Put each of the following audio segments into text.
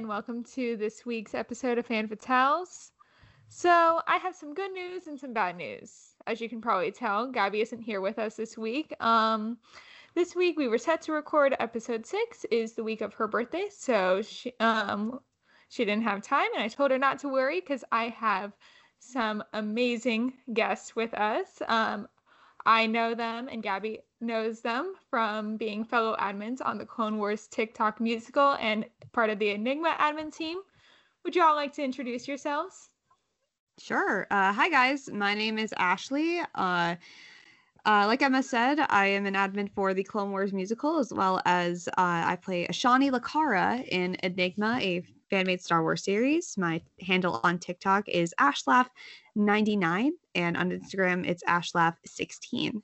and welcome to this week's episode of Fan Fatales. So, I have some good news and some bad news. As you can probably tell, Gabby isn't here with us this week. This week we were set to record episode 6, is the week of her birthday, so she didn't have time, and I told her not to worry because I have some amazing guests with us. I know them, and Gabby knows them from being fellow admins on the Clone Wars TikTok musical and part of the Enigma admin team. Would you all like to introduce yourselves? Sure. Hi, guys. My name is Ashley. Like Emma said, I am an admin for the Clone Wars musical, as well as I play Shawnee Lakara in Enigma, a fan-made Star Wars series. My handle on TikTok is ashlaff99, and on Instagram, it's ashlaff16.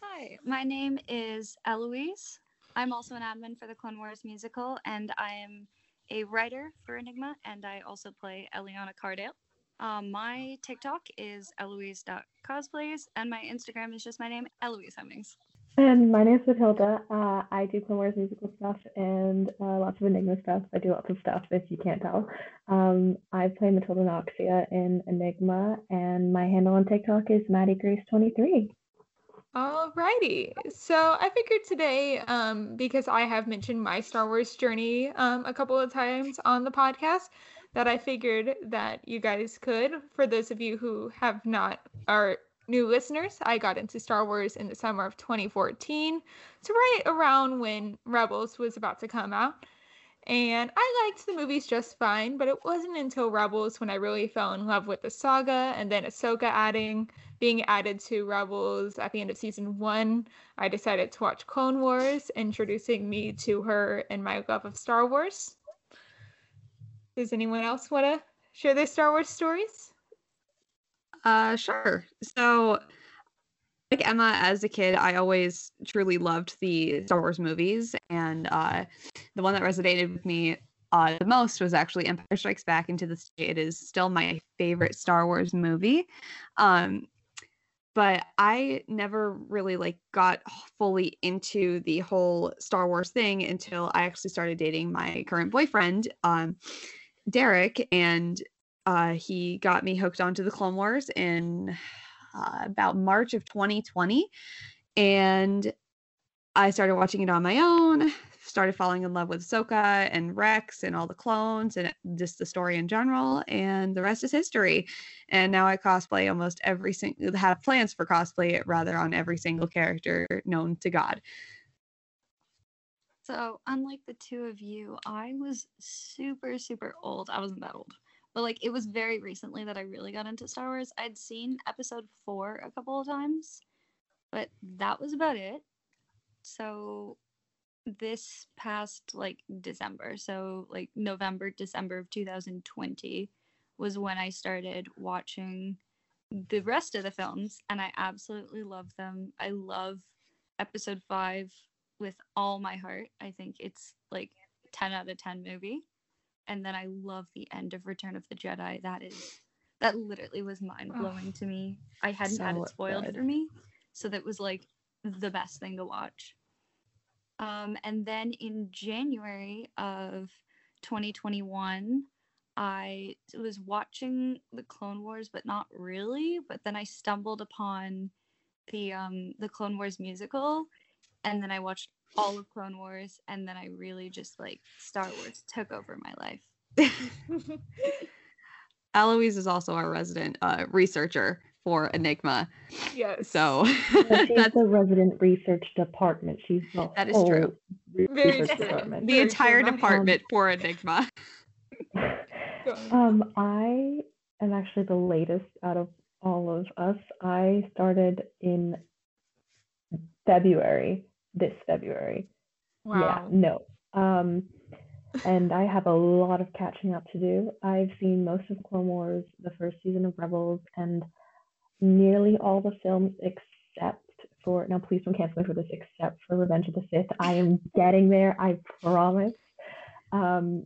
Hi, my name is Eloise. I'm also an admin for the Clone Wars musical, and I am a writer for Enigma, and I also play Eliana Cardale. My TikTok is eloise.cosplays, and my Instagram is just my name, Eloise Hemings. And my name is Matilda. I do Clone Wars musical stuff and lots of Enigma stuff. I do lots of stuff, if you can't tell. I play Matilda Noxia in Enigma, and my handle on TikTok is MaddieGrace23. Alrighty, so I figured today, because I have mentioned my Star Wars journey a couple of times on the podcast, that I figured that you guys could, for those of you who have not, are new listeners, I got into Star Wars in the summer of 2014, so right around when Rebels was about to come out, and I liked the movies just fine, but it wasn't until Rebels when I really fell in love with the saga, and then Ahsoka being added to Rebels at the end of season 1, I decided to watch Clone Wars, introducing me to her and my love of Star Wars. Does anyone else want to share their Star Wars stories? Sure. So, like Emma, as a kid, I always truly loved the Star Wars movies. And the one that resonated with me the most was actually Empire Strikes Back. And to this day, it is still my favorite Star Wars movie. But I never really got fully into the whole Star Wars thing until I actually started dating my current boyfriend, Derek, and he got me hooked onto the Clone Wars in about March of 2020, and I started watching it on my own, started falling in love with Ahsoka and Rex and all the clones and just the story in general, and the rest is history. And now I cosplay almost every single, have plans for cosplay rather on every single character known to God. So, unlike the two of you, I was super, super old. I wasn't that old. But, it was very recently that I really got into Star Wars. I'd seen episode 4 a couple of times, but that was about it. So, this past, December, so, November, December of 2020 was when I started watching the rest of the films, and I absolutely love them. I love episode 5. With all my heart. I think it's 10 out of 10 movie. And then I love the end of Return of the Jedi. That literally was mind-blowing to me. I hadn't had it spoiled for me. So that was the best thing to watch. And then in January of 2021, I was watching the Clone Wars, but not really. But then I stumbled upon the Clone Wars musical. And then I watched all of Clone Wars, and then I really just, Star Wars took over my life. Eloise is also our resident researcher for Enigma. Yes. So she's the resident research department. She's the That is true. Very true. Department. The entire department for Enigma. I am actually the latest out of all of us. I started in February. Wow. Yeah, no. And I have a lot of catching up to do. I've seen most of Clone Wars, the first season of Rebels, and nearly all the films except for, now please don't cancel me for this, except for Revenge of the Sith. I am getting there, I promise. To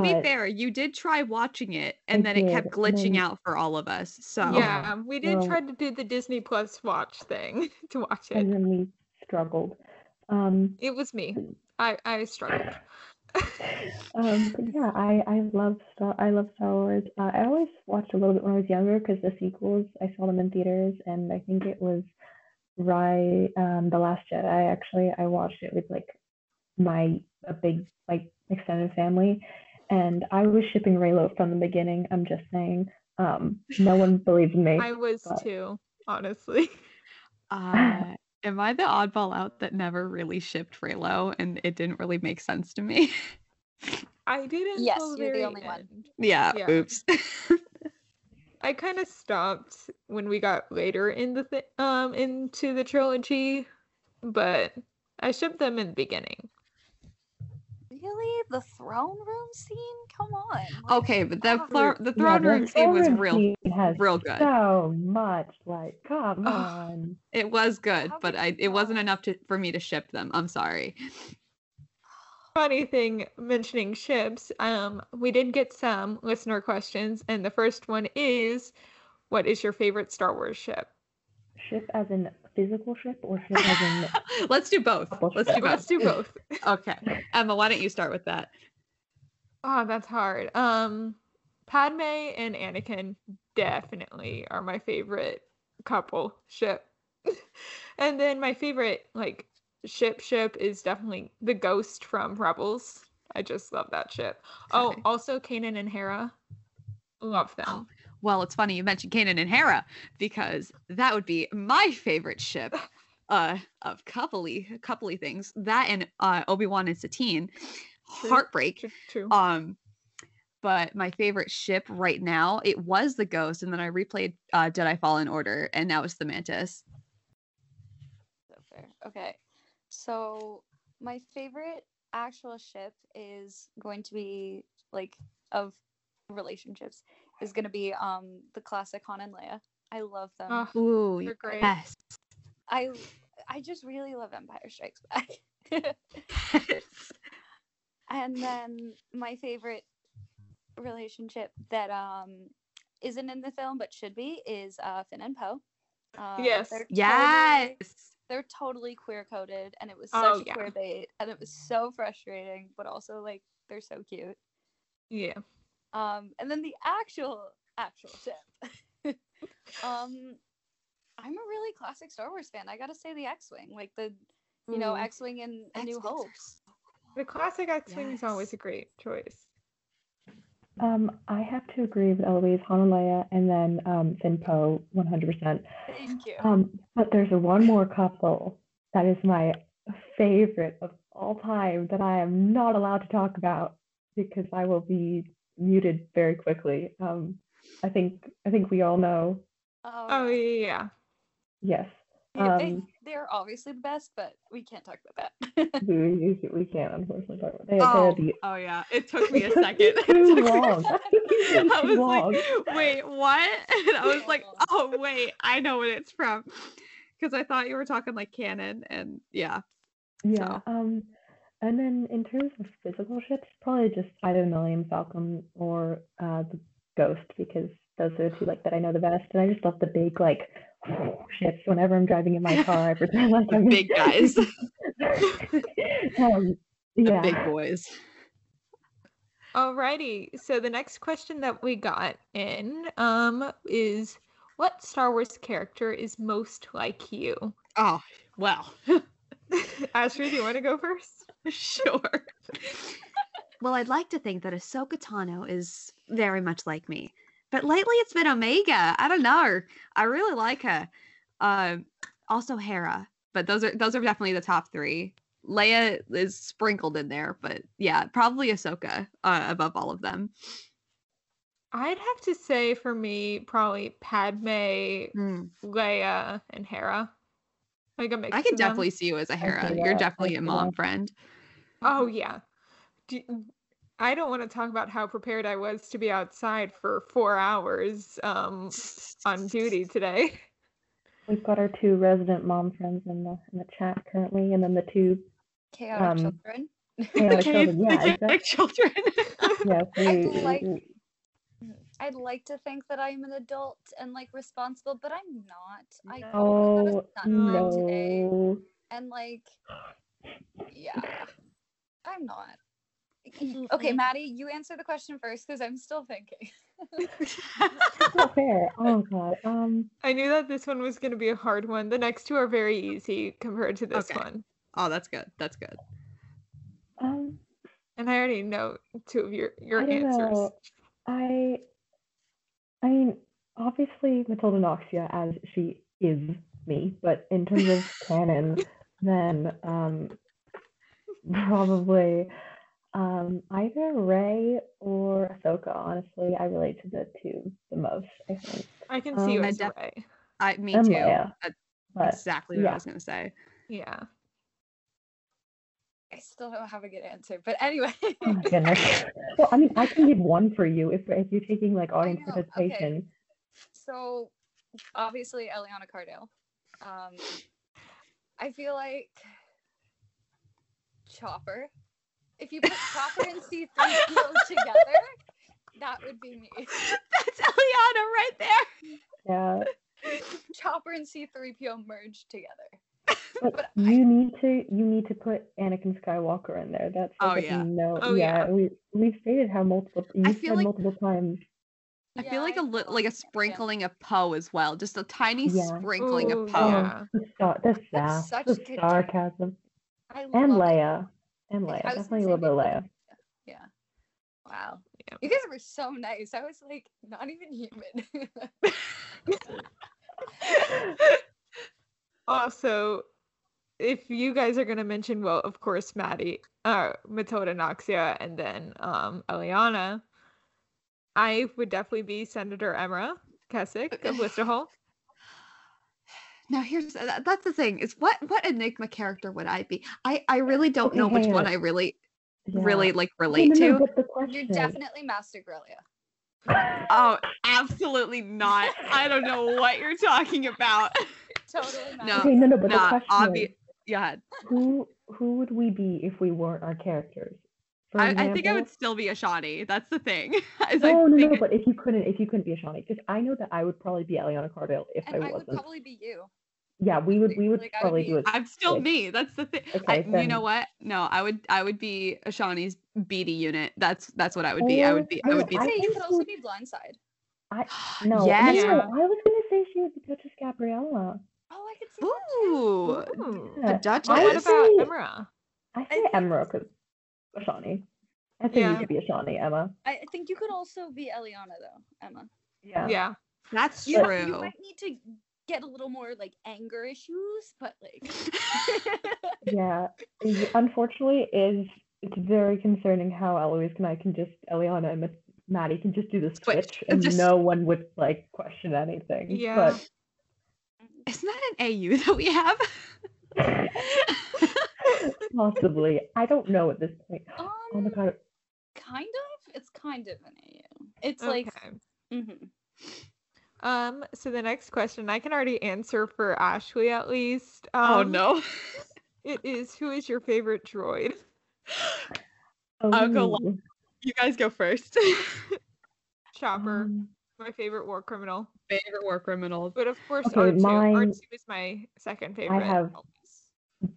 be fair, you did try watching it, and then it kept glitching out for all of us. So yeah, we did try to do the Disney Plus watch thing to watch it, and then we struggled. It was me. I struggled. But yeah, I love Star Wars. I always watched a little bit when I was younger because the sequels, I saw them in theaters, and I think it was The Last Jedi. Actually, I watched it with like a big extended family, and I was shipping Reylo from the beginning. I'm just saying, no one believed me. I was too, honestly. Am I the oddball out that never really shipped Reylo, and it didn't really make sense to me? I didn't. Yes, you're the only one. Yeah. Oops. I kind of stopped when we got later in the into the trilogy, but I shipped them in the beginning. Really? The throne room scene? Come on. Okay, but the throne room scene was real good. So much, like, come on. It was good, but it wasn't enough for me to ship them. I'm sorry. Funny thing, mentioning ships, we did get some listener questions, and the first one is, what is your favorite Star Wars ship? Ship as in physical ship, or ship as in... Let's do both. Okay. Emma, why don't you start with that? Oh, that's hard. Padme and Anakin definitely are my favorite couple ship. And then my favorite, like, ship is definitely the Ghost from Rebels. I just love that ship. Okay. Oh, also Kanan and Hera. Love them. Oh, well, it's funny you mentioned Kanan and Hera, because that would be my favorite ship of coupley things. That and Obi-Wan and Satine. True. Heartbreak. True. But my favorite ship right now, it was the Ghost, and then I replayed Jedi Fallen Order, and now it's the Mantis. So fair. Okay. So my favorite actual ship is going to be, like, of relationships, is going to be the classic Han and Leia. I love them. Oh, ooh, they're great. Yes. I just really love Empire Strikes Back. Yes. And then my favorite relationship that isn't in the film but should be is Finn and Poe. Yes. Yes. They're totally queer-coded, and it was such queer bait, and it was so frustrating, but also, like, they're so cute. Yeah. And then the actual ship. I'm a really classic Star Wars fan. I gotta say the X-Wing. Like, the, you know, X-Wing and A New Hope. The classic X-Wing is always a great choice. I have to agree with Eloise, Han and Leia, and then Finn Poe, 100%. Thank you. But there's one more couple that is my favorite of all time that I am not allowed to talk about because I will be muted very quickly. I think we all know. Oh yeah. Yes. Yeah, they're obviously the best, but we can't talk about that. we can't, unfortunately, talk about that. Oh, yeah. It took me a second. Too long. I was like, wait, what? And I was like, oh, wait, I know what it's from. Because I thought you were talking, like, canon, and yeah. Yeah. So. And then in terms of physical ships, probably just either Millennium Falcon or the Ghost, because those are the two, like, that I know the best. And I just love the big, like, ships. Whenever I'm driving in my car, I pretend like I'm big guys. Yeah, the big boys. Alrighty. So the next question that we got in is, what Star Wars character is most like you? Oh, well. Ashley, do you want to go first? Sure. Well, I'd like to think that Ahsoka Tano is very much like me. But lately it's been Omega. I don't know. I really like her. Also Hera. But those are definitely the top three. Leia is sprinkled in there. But yeah, probably Ahsoka above all of them. I'd have to say for me, probably Padme, Leia, and Hera. Like a mix I can definitely see you as a Hera. You're definitely a mom friend. Oh, yeah. I don't want to talk about how prepared I was to be outside for 4 hours on duty today. We've got our two resident mom friends in the chat currently, and then the two chaotic children. Chaotic children, yeah, exactly. Children. Yes, I'd like to think that I'm an adult and, like, responsible, but I'm not. I got a sunburn today, and, like, yeah, I'm not. Okay, Maddie, you answer the question first because I'm still thinking. That's not fair. Oh god. I knew that this one was going to be a hard one. The next two are very easy compared to this one. Oh, that's good. That's good. And I already know two of your answers. I mean, obviously Matilda Noxia, as she is me, but in terms of canon, then probably either Rey or Ahsoka. Honestly, I relate to the two the most, I think. I can see you as Rey. Me too. Leia, that's exactly what I was going to say. Yeah. I still don't have a good answer, but anyway. Oh my goodness. Well, I mean, I can give one for you if you're taking like audience participation. Okay. So, obviously, Eliana Cardale. I feel like Chopper. If you put Chopper and C-3PO together, that would be me. That's Eliana right there. Yeah. Chopper and C-3PO merged together. But you need to put Anakin Skywalker in there. That's like We've stated how multiple. You said like, multiple times. I feel like a sprinkling of Poe as well, just a tiny sprinkling of Poe. Yeah. The sarcasm. And Leia. Definitely a little bit of Leia. Yeah. Wow. Yeah. You guys were so nice. I was like not even human. Also, if you guys are going to mention, well, of course, Matilda Noxia, and then Eliana, I would definitely be Senator Emera Kessick of Lestahol. Now, that's the thing, is what Enigma character would I be? I really don't know which one I really like relate to. You're definitely Master Grilia. Oh, absolutely not. I don't know what you're talking about. Totally not. But the question is, who would we be if we weren't our characters? I think I would still be a Shawnee. That's the thing. But if you couldn't be a Shawnee, because I know that I would probably be Eliana Cardale if I wasn't. I would probably be you. Yeah, we would like, probably do it. I'm still me. That's the thing. Okay, you know what? No, I would be a Shawnee's BD unit. That's what I would be. I would be. You could also be Blindside. No, I was gonna say she would be Duchess Gabriella. Oh, I could see. Ooh, the Duchess. What about Emera? I say Emera because Shawnee. I think you could be a Shawnee, Emma. I think you could also be Eliana though, Emma. Yeah. Yeah, that's true. You might need to get a little more like anger issues, but like yeah, unfortunately it's very concerning how Eloise and I can just Eliana and Maddie can just do the switch and no one would like question anything. Yeah, but isn't that an AU that we have? Possibly, I don't know at this point. Oh my god, it's kind of an AU. It's okay. Like mm-hmm. So the next question I can already answer for Ashley at least. It is, who is your favorite droid? I'll go last. You guys go first. Chopper, my favorite war criminal. Favorite war criminal. But of course, R2. R2 is my second favorite. I have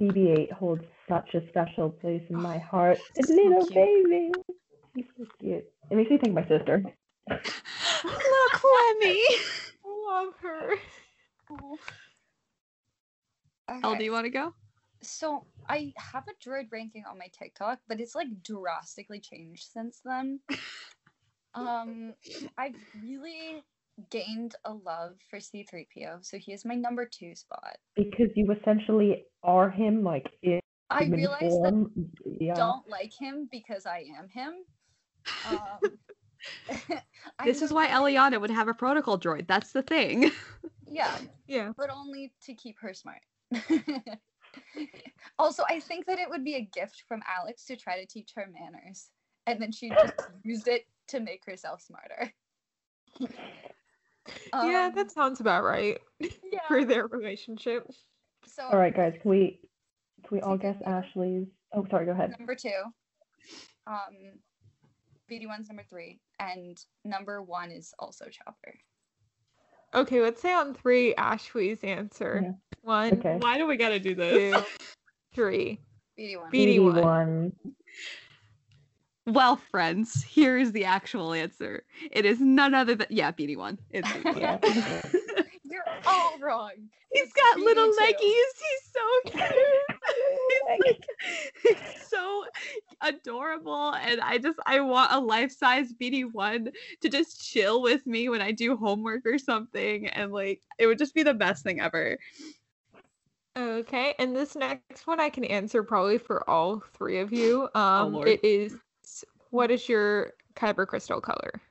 BB-8 holds such a special place in my heart. It's so little cute. Baby. He's so cute. It makes me think of my sister. Look, Lemmy. Love her. Oh. Okay. Elle, do you want to go? So I have a droid ranking on my TikTok, but it's like drastically changed since then. I've really gained a love for C-3PO, so he is my number 2 spot. Because you essentially are him, like in I realize form. That I don't like him because I am him. This is why Eliana would have a protocol droid. That's the thing. Yeah. But only to keep her smart. Also, I think that it would be a gift from Alex to try to teach her manners, and then she just used it to make herself smarter. Yeah, that sounds about right. Yeah. For their relationship. So, all right, guys, can we all guess Ashley's? Oh, sorry, go ahead. Number 2. BD-1's number 3, and number 1 is also Chopper. Okay, let's say on 3, Ashley's answer. Yeah. 1. Okay. Why do we gotta do this? 2, 3. BD-1. Well, friends, here is the actual answer. It is none other than, yeah, BD-1. It's BD-1. Yeah. You're all wrong. He's got BD-2. Little leggies. He's so cute. He's so adorable. And I want a life-size BD-1 to just chill with me when I do homework or something. And it would just be the best thing ever. Okay. And this next one I can answer probably for all three of you. It is, what is your kyber crystal color?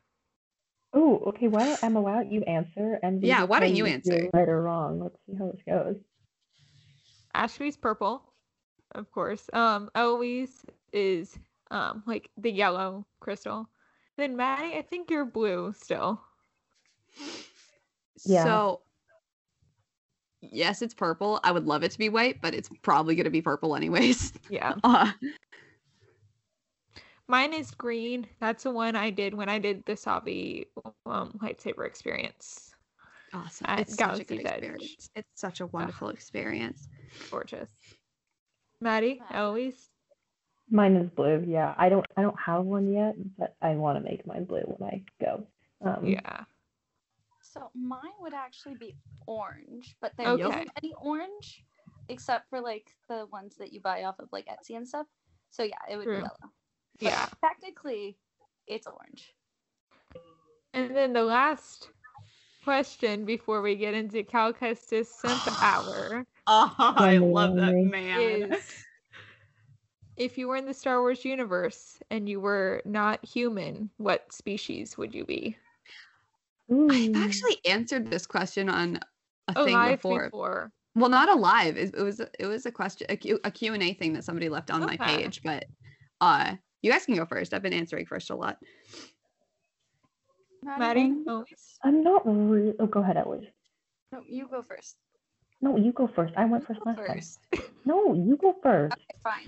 Oh, okay. Well, Emma, why don't you answer? And yeah, why don't you answer? Right or wrong? Let's see how this goes. Ashley's purple, of course. Eloise is the yellow crystal. Then Maddie, I think you're blue still. Yeah. So yes, it's purple. I would love it to be white, but it's probably going to be purple anyways. Yeah. Mine is green. That's the one I did when I did the Sabe lightsaber experience. Awesome. It's such a good experience. It's such a wonderful experience. Gorgeous. Maddie, Eloise? Mine is blue, yeah. I don't have one yet, but I want to make mine blue when I go. Yeah. So mine would actually be orange, but there isn't any orange except for the ones that you buy off of Etsy and stuff. So yeah, it would be yellow. But yeah, technically it's orange. And then the last question before we get into Cal Kestis Simp Hour. Oh, I love that man. If you were in the Star Wars universe and you were not human, what species would you be? Ooh. I've actually answered this question on a thing before. Well, not alive. It was a question, a Q&A thing that somebody left on my page, but you guys can go first. I've been answering first a lot. Maddie? I'm not really... Oh, go ahead, Eloise. No, you go first. No, you go first. I went first last time. No, you go first. Okay, fine.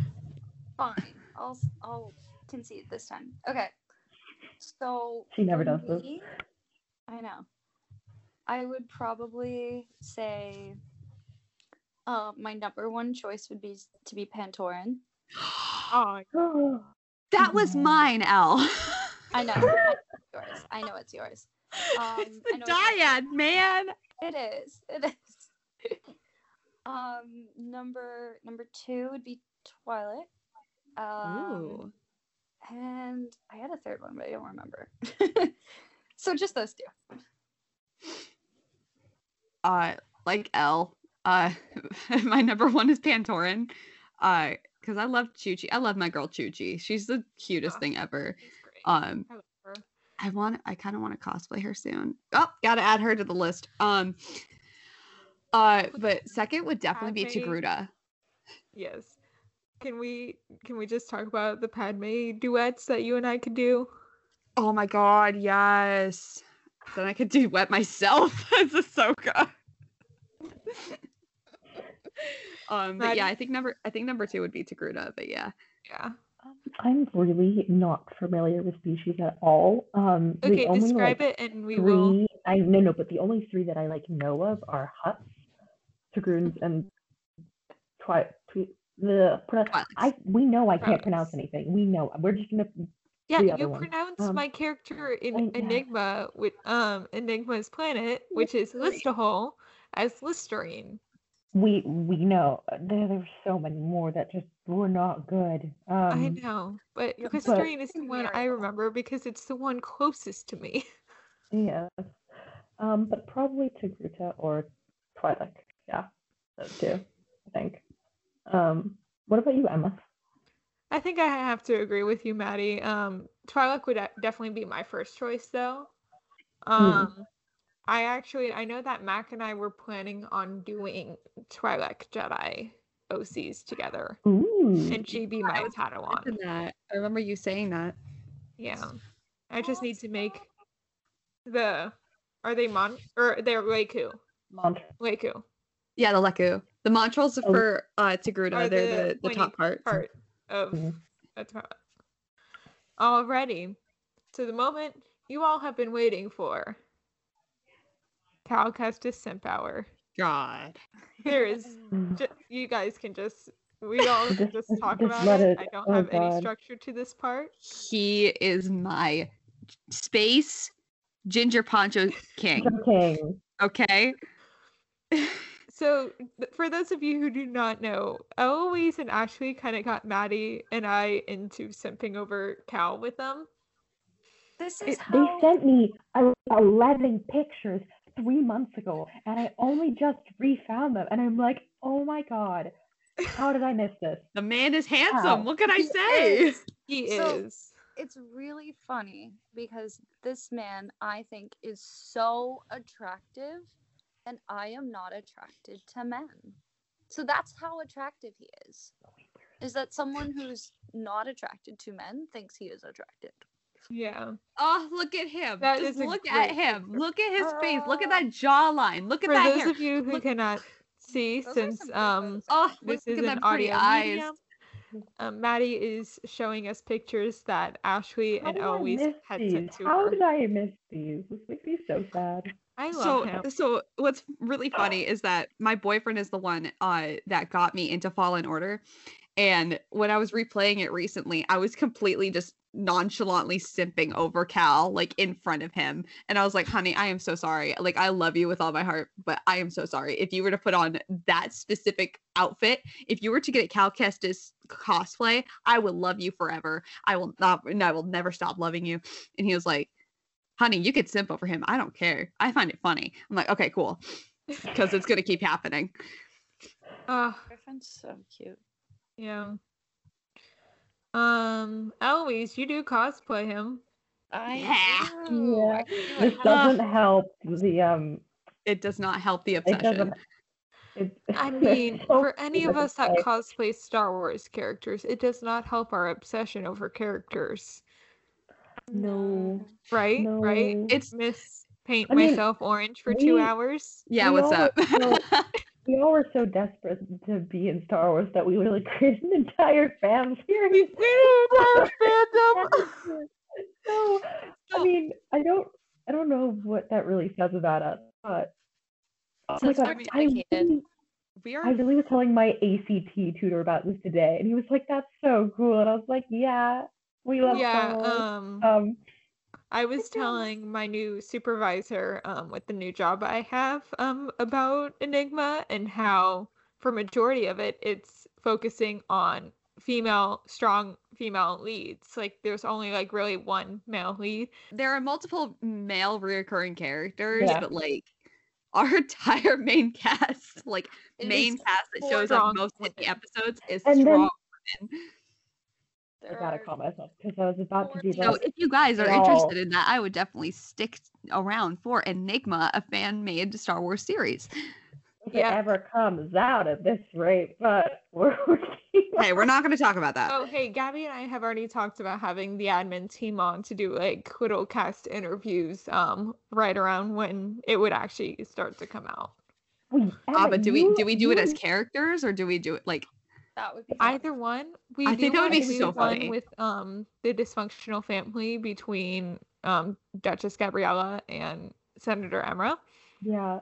I'll concede this time. Okay. So... She never does this. I know. I would probably say... my number one choice would be to be Pantoran. Oh, that was mine, Al. I know. I know it's yours. It's the dyad, man. It is. Number two would be Twi'lek. Ooh. And I had a third one, but I don't remember. So just those two. Al. My number one is Pantoran. Because I love Chuchi. I love my girl Chuchi. She's the cutest thing ever. I love her. I kind of want to cosplay her soon. Oh, gotta add her to the list. But second would definitely be Togruta. Yes. Can we just talk about the Padme duets that you and I could do? Oh my god, yes. Then I could duet myself as Ahsoka. But yeah, I think number two would be Togruta, but yeah. I'm really not familiar with species at all. Okay, describe it and we will. But the only three that I know of are Hutts, Togruns, and I can't pronounce anything. We know. We're just gonna. Yeah, you pronounced my character in Enigma with Enigma's planet, which is Lestahol, as Listerine. We know there's so many more that just were not good. I know, but Listerine is the one I remember because it's the one closest to me. Yeah, but probably Togruta or Twi'lek. Yeah, those two, I think. What about you, Emma? I think I have to agree with you, Maddie. Twi'lek would definitely be my first choice, though. I know that Mac and I were planning on doing Twi'lek Jedi OCs together. Ooh. And she'd be my Padawan. I remember you saying that. Yeah. I just need to make the... Are they Mon... Or they're Leku. Leku. Yeah, the Leku. The Montrals for Togruta. They're the top part of a Twi'lek. Alrighty. So the moment you all have been waiting for... Cal Kestis Simp Hour. God. There is... you guys can just... We all just talk about it. I don't have any structure to this part. He is my space ginger poncho king. Okay. So, for those of you who do not know, Eloise and Ashley kind of got Maddie and I into simping over Cal with them. They sent me 11 pictures 3 months ago, and I only just refound them, and I'm like, oh my god, how did I miss this? The man is handsome. Wow. What can I say? He is. It's really funny because this man, I think, is so attractive, and I am not attracted to men. So that's how attractive he is. Is that someone who's not attracted to men thinks he is attractive? Yeah. Oh, look at him. Just look at him. Look at his face. Look at that jawline. Look at that hair. For those of you who cannot see, since this is an audio medium, Maddie is showing us pictures that Ashley and Eloise had sent to her. How did I miss these? This makes me so sad. I love him. So what's really funny is that my boyfriend is the one that got me into Fallen Order. And when I was replaying it recently, I was completely just nonchalantly simping over Cal, like in front of him. And I was like, honey, I am so sorry. Like, I love you with all my heart, but I am so sorry. If you were to put on that specific outfit, if you were to get a Cal Kestis cosplay, I would love you forever. I will never stop loving you. And he was like, honey, you could simp over him. I don't care. I find it funny. I'm like, okay, cool. Because it's going to keep happening. Oh, my friend's so cute. Yeah. Eloise, you do cosplay him. Yeah. This doesn't help the It does not help the obsession. I mean, for any of us that cosplay Star Wars characters, it does not help our obsession over characters. No. Right? No. Right? It's myself orange for 2 hours. Yeah, what's up? We all were so desperate to be in Star Wars that we really created an entire fan series. Fandom. So, I mean, I don't know what that really says about us, but I really was telling my ACT tutor about this today, and he was like, "That's so cool," and I was like, "Yeah, we love Star Wars." I was telling my new supervisor with the new job I have about Enigma and how, for majority of it, it's focusing on strong female leads. Like, there's only, like, really one male lead. There are multiple male reoccurring characters, but, like, our entire main cast, like, that shows up most in the episodes is strong women. I gotta calm myself because I was about to do that. So if you guys are interested in that, I would definitely stick around for Enigma, a fan-made Star Wars series. If it ever comes out at this rate, but we're we're not going to talk about that. Oh, hey, Gabby and I have already talked about having the admin team on to do like little cast interviews right around when it would actually start to come out. But do we do it as characters or do we do it like? That would be either fun. One. I think that would be so funny. With the dysfunctional family between Duchess Gabriella and Senator Emera. Yeah.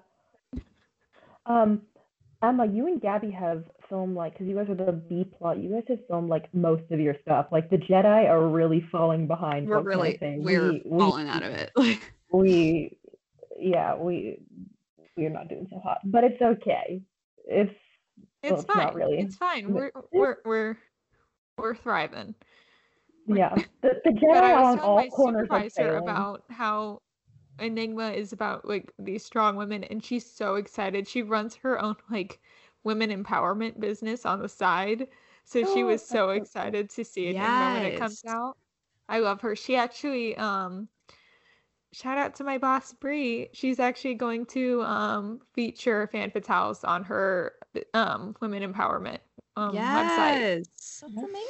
Emma, you and Gabby have filmed because you guys are the B plot. You guys have filmed most of your stuff. Like the Jedi are really falling behind. We're falling out of it. We're not doing so hot, but it's okay. It's fine. Really. It's fine. We're thriving. Yeah. The Jedi on all corners about how Enigma is about these strong women, and she's so excited. She runs her own women empowerment business on the side, so she was so excited to see it when it comes out. I love her. She actually shout out to my boss Bree. She's actually going to feature fan fatales on her women empowerment website. That's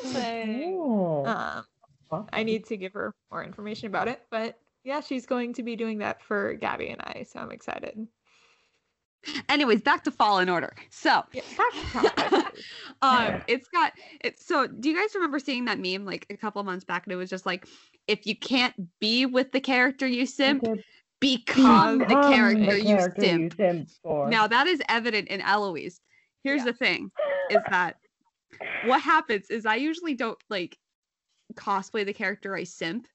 amazing. I need to give her more information about it, but yeah, she's going to be doing that for Gabby and I, so I'm excited. Anyways, back to Fallen Order. So so do you guys remember seeing that meme a couple of months back, and it was just if you can't be with the character you simp, become the character you simp for. Now that is evident in Eloise. Here's the thing, is that what happens is I usually don't like cosplay the character I simp,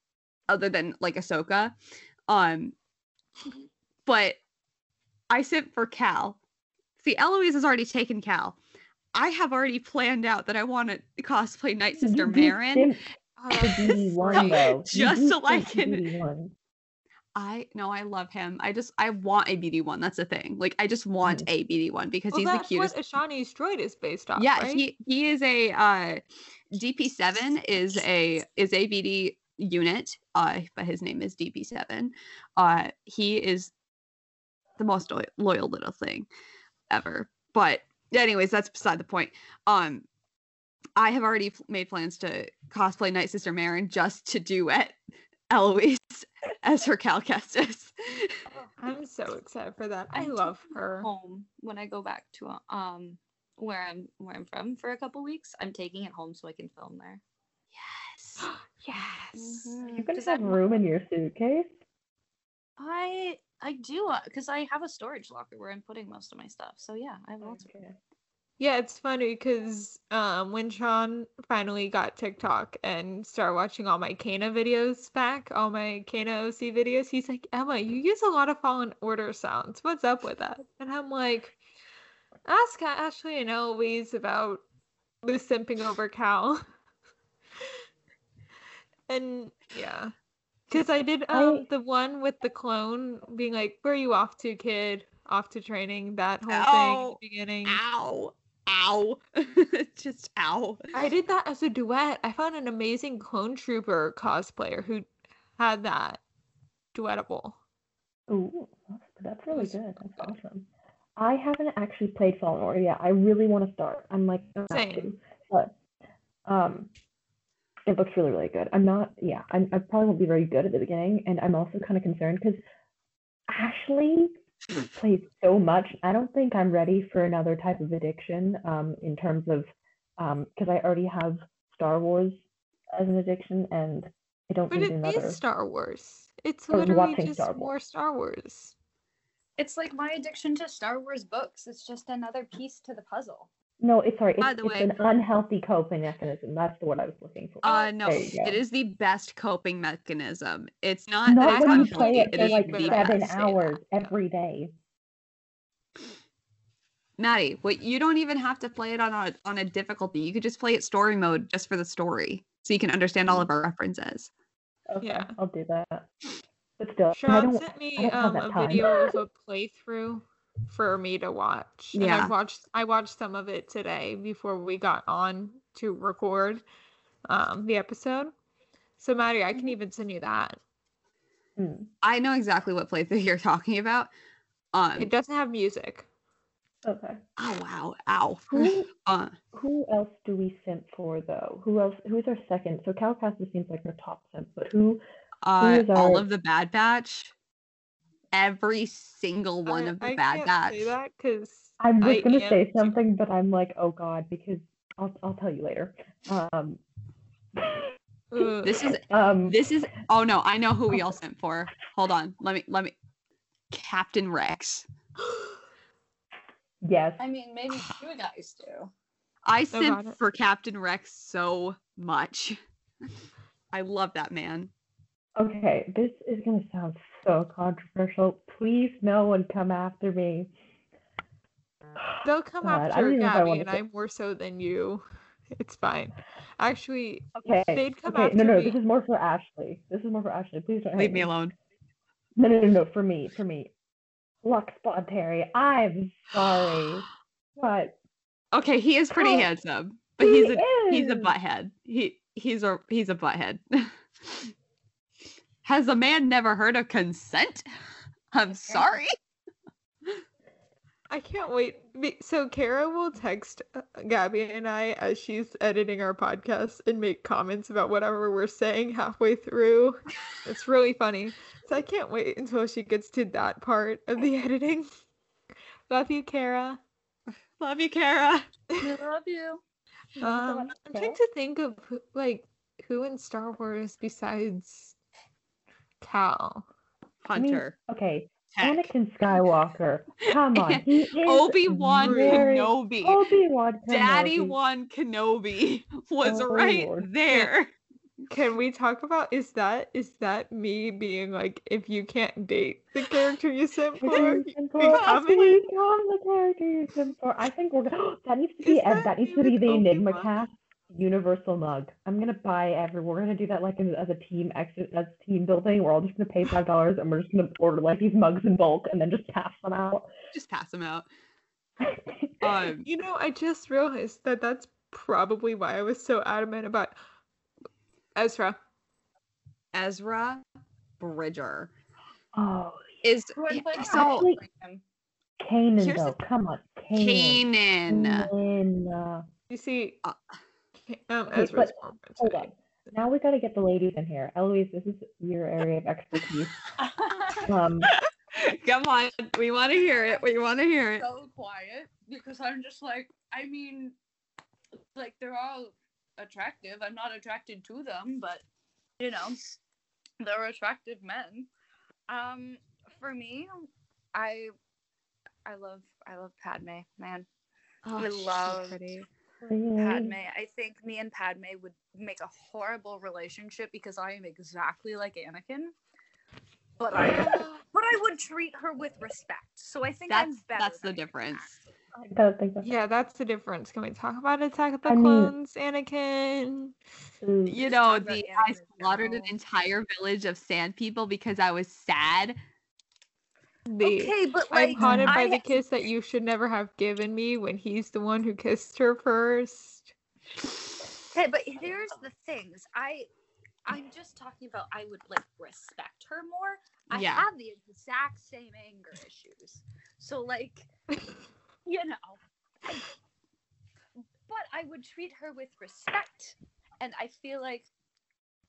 other than like Ahsoka. But I simp for Cal. See, Eloise has already taken Cal. I have already planned out that I want to cosplay Night Sister Marin. Just so I can. BD-1. I love him. I want a BD-1. That's the thing. Like, I just want a BD-1 because he's the cutest. That's what Ashani's droid is based off. Yeah, right? he is a DP7 is a BD unit. But his name is DP7. He is the most loyal little thing ever. But anyways, that's beside the point. I have already made plans to cosplay Night Sister Marin just to duet Eloise as her Cal Kestis. I'm so excited for that. I love her. Home when I go back to where I'm from for a couple weeks, I'm taking it home so I can film there. Yes. Yes. Mm-hmm. You guys have room in your suitcase? I do, because I have a storage locker where I'm putting most of my stuff. So yeah, I have lots of it. Yeah, it's funny because when Sean finally got TikTok and started watching all my Kana videos back, all my Kana OC videos, he's like, Emma, you use a lot of Fallen Order sounds. What's up with that? And I'm like, ask Ashley and Eloise about the simping over Cal. And yeah. Because I did the one with the clone being like, where are you off to, kid? Off to training, that whole thing at the beginning. Ow. Just ow. I did that as a duet. I found an amazing clone trooper cosplayer who had that duettable. Ooh, that's really good. That's awesome. I haven't actually played Fallen Order yet. I really want to start. I'm like, same. But it looks really, really good. I probably won't be very good at the beginning, and I'm also kind of concerned because Ashley plays so much. I don't think I'm ready for another type of addiction in terms of because I already have Star Wars as an addiction, and I don't need another. But it is Star Wars. It's literally just more Star Wars. It's like my addiction to Star Wars books. It's just another piece to the puzzle. No, it's an unhealthy coping mechanism. That's what I was looking for. No, it is the best coping mechanism. It's not that when you play it for like 7 hours every day. Maddie, you don't even have to play it on a difficulty. You could just play it story mode just for the story, so you can understand all of our references. Okay, yeah, I'll do that. But still, Sean sent me a video of a playthrough for me to watch. Yeah. And I watched some of it today before we got on to record the episode. So Maddie, I can even send you that. I know exactly what playthrough you're talking about. It doesn't have music. Okay. Oh wow. Ow. Who else do we simp for though? Who is our second? So Cal Kestis seems like our top simp, but who is all of the Bad Batch? Every single one of the Bad Batch. Say that I was going to say something, but I'm like, oh god, because I'll tell you later. This is. Oh no, I know who we all sent for. Hold on, let me. Captain Rex. Yes. I mean, maybe you guys do. I sent for Captain Rex so much. I love that man. Okay, this is going to sound so controversial. Please, no one come after me. They'll come after Gabby, and I'm more so than you. It's fine. Actually, okay. They'd come after me. No, this is more for Ashley. Please don't leave me alone. No, for me. Luxpod Terry, I'm sorry. But okay, he is pretty handsome, but he's a butthead. He's a butthead. Has a man never heard of consent? I'm sorry. I can't wait. So Kara will text Gabby and I as she's editing our podcast and make comments about whatever we're saying halfway through. It's really funny. So I can't wait until she gets to that part of the editing. Love you, Kara. Love you, Kara. We love you. I'm trying to think of who in Star Wars besides Cal. Hunter. I mean, okay, Anakin Skywalker. Come on. He is Obi-Wan Kenobi. Obi-Wan Kenobi. Daddy-Wan Kenobi was there. Can we talk about is that me being like, if you can't date the character you sent for, become the character you sent for? I think we're gonna that needs to be the Enigma cast universal mug. I'm gonna buy we're gonna do that like as a team as team building. We're all just gonna pay $5 and we're just gonna order like these mugs in bulk and then just pass them out. You know, I just realized that that's probably why I was so adamant about Ezra Bridger. Oh, is Kanan though? Come on, Kanan. You see, Ezra's hold on. Now we got to get the ladies in here. Eloise, this is your area of expertise. Come on, we want to hear it. So quiet because I'm just like, I mean, like they're all attractive. I'm not attracted to them, but you know, they're attractive men. For me, I love Padme, man. Oh, I love Padme. I think me and Padme would make a horrible relationship because I am exactly like Anakin, but I would treat her with respect. So I think that's better. That's the difference. I don't think so. Yeah, that's the difference. Can we talk about Attack of the Clones, Anakin? You know, I slaughtered an entire village of sand people because I was sad. Okay, but like, I'm haunted by the kiss that you should never have given me when he's the one who kissed her first. Okay, but here's the things. I'm just talking about I would like respect her more. I have the exact same anger issues. So like... You know, but I would treat her with respect, and I feel like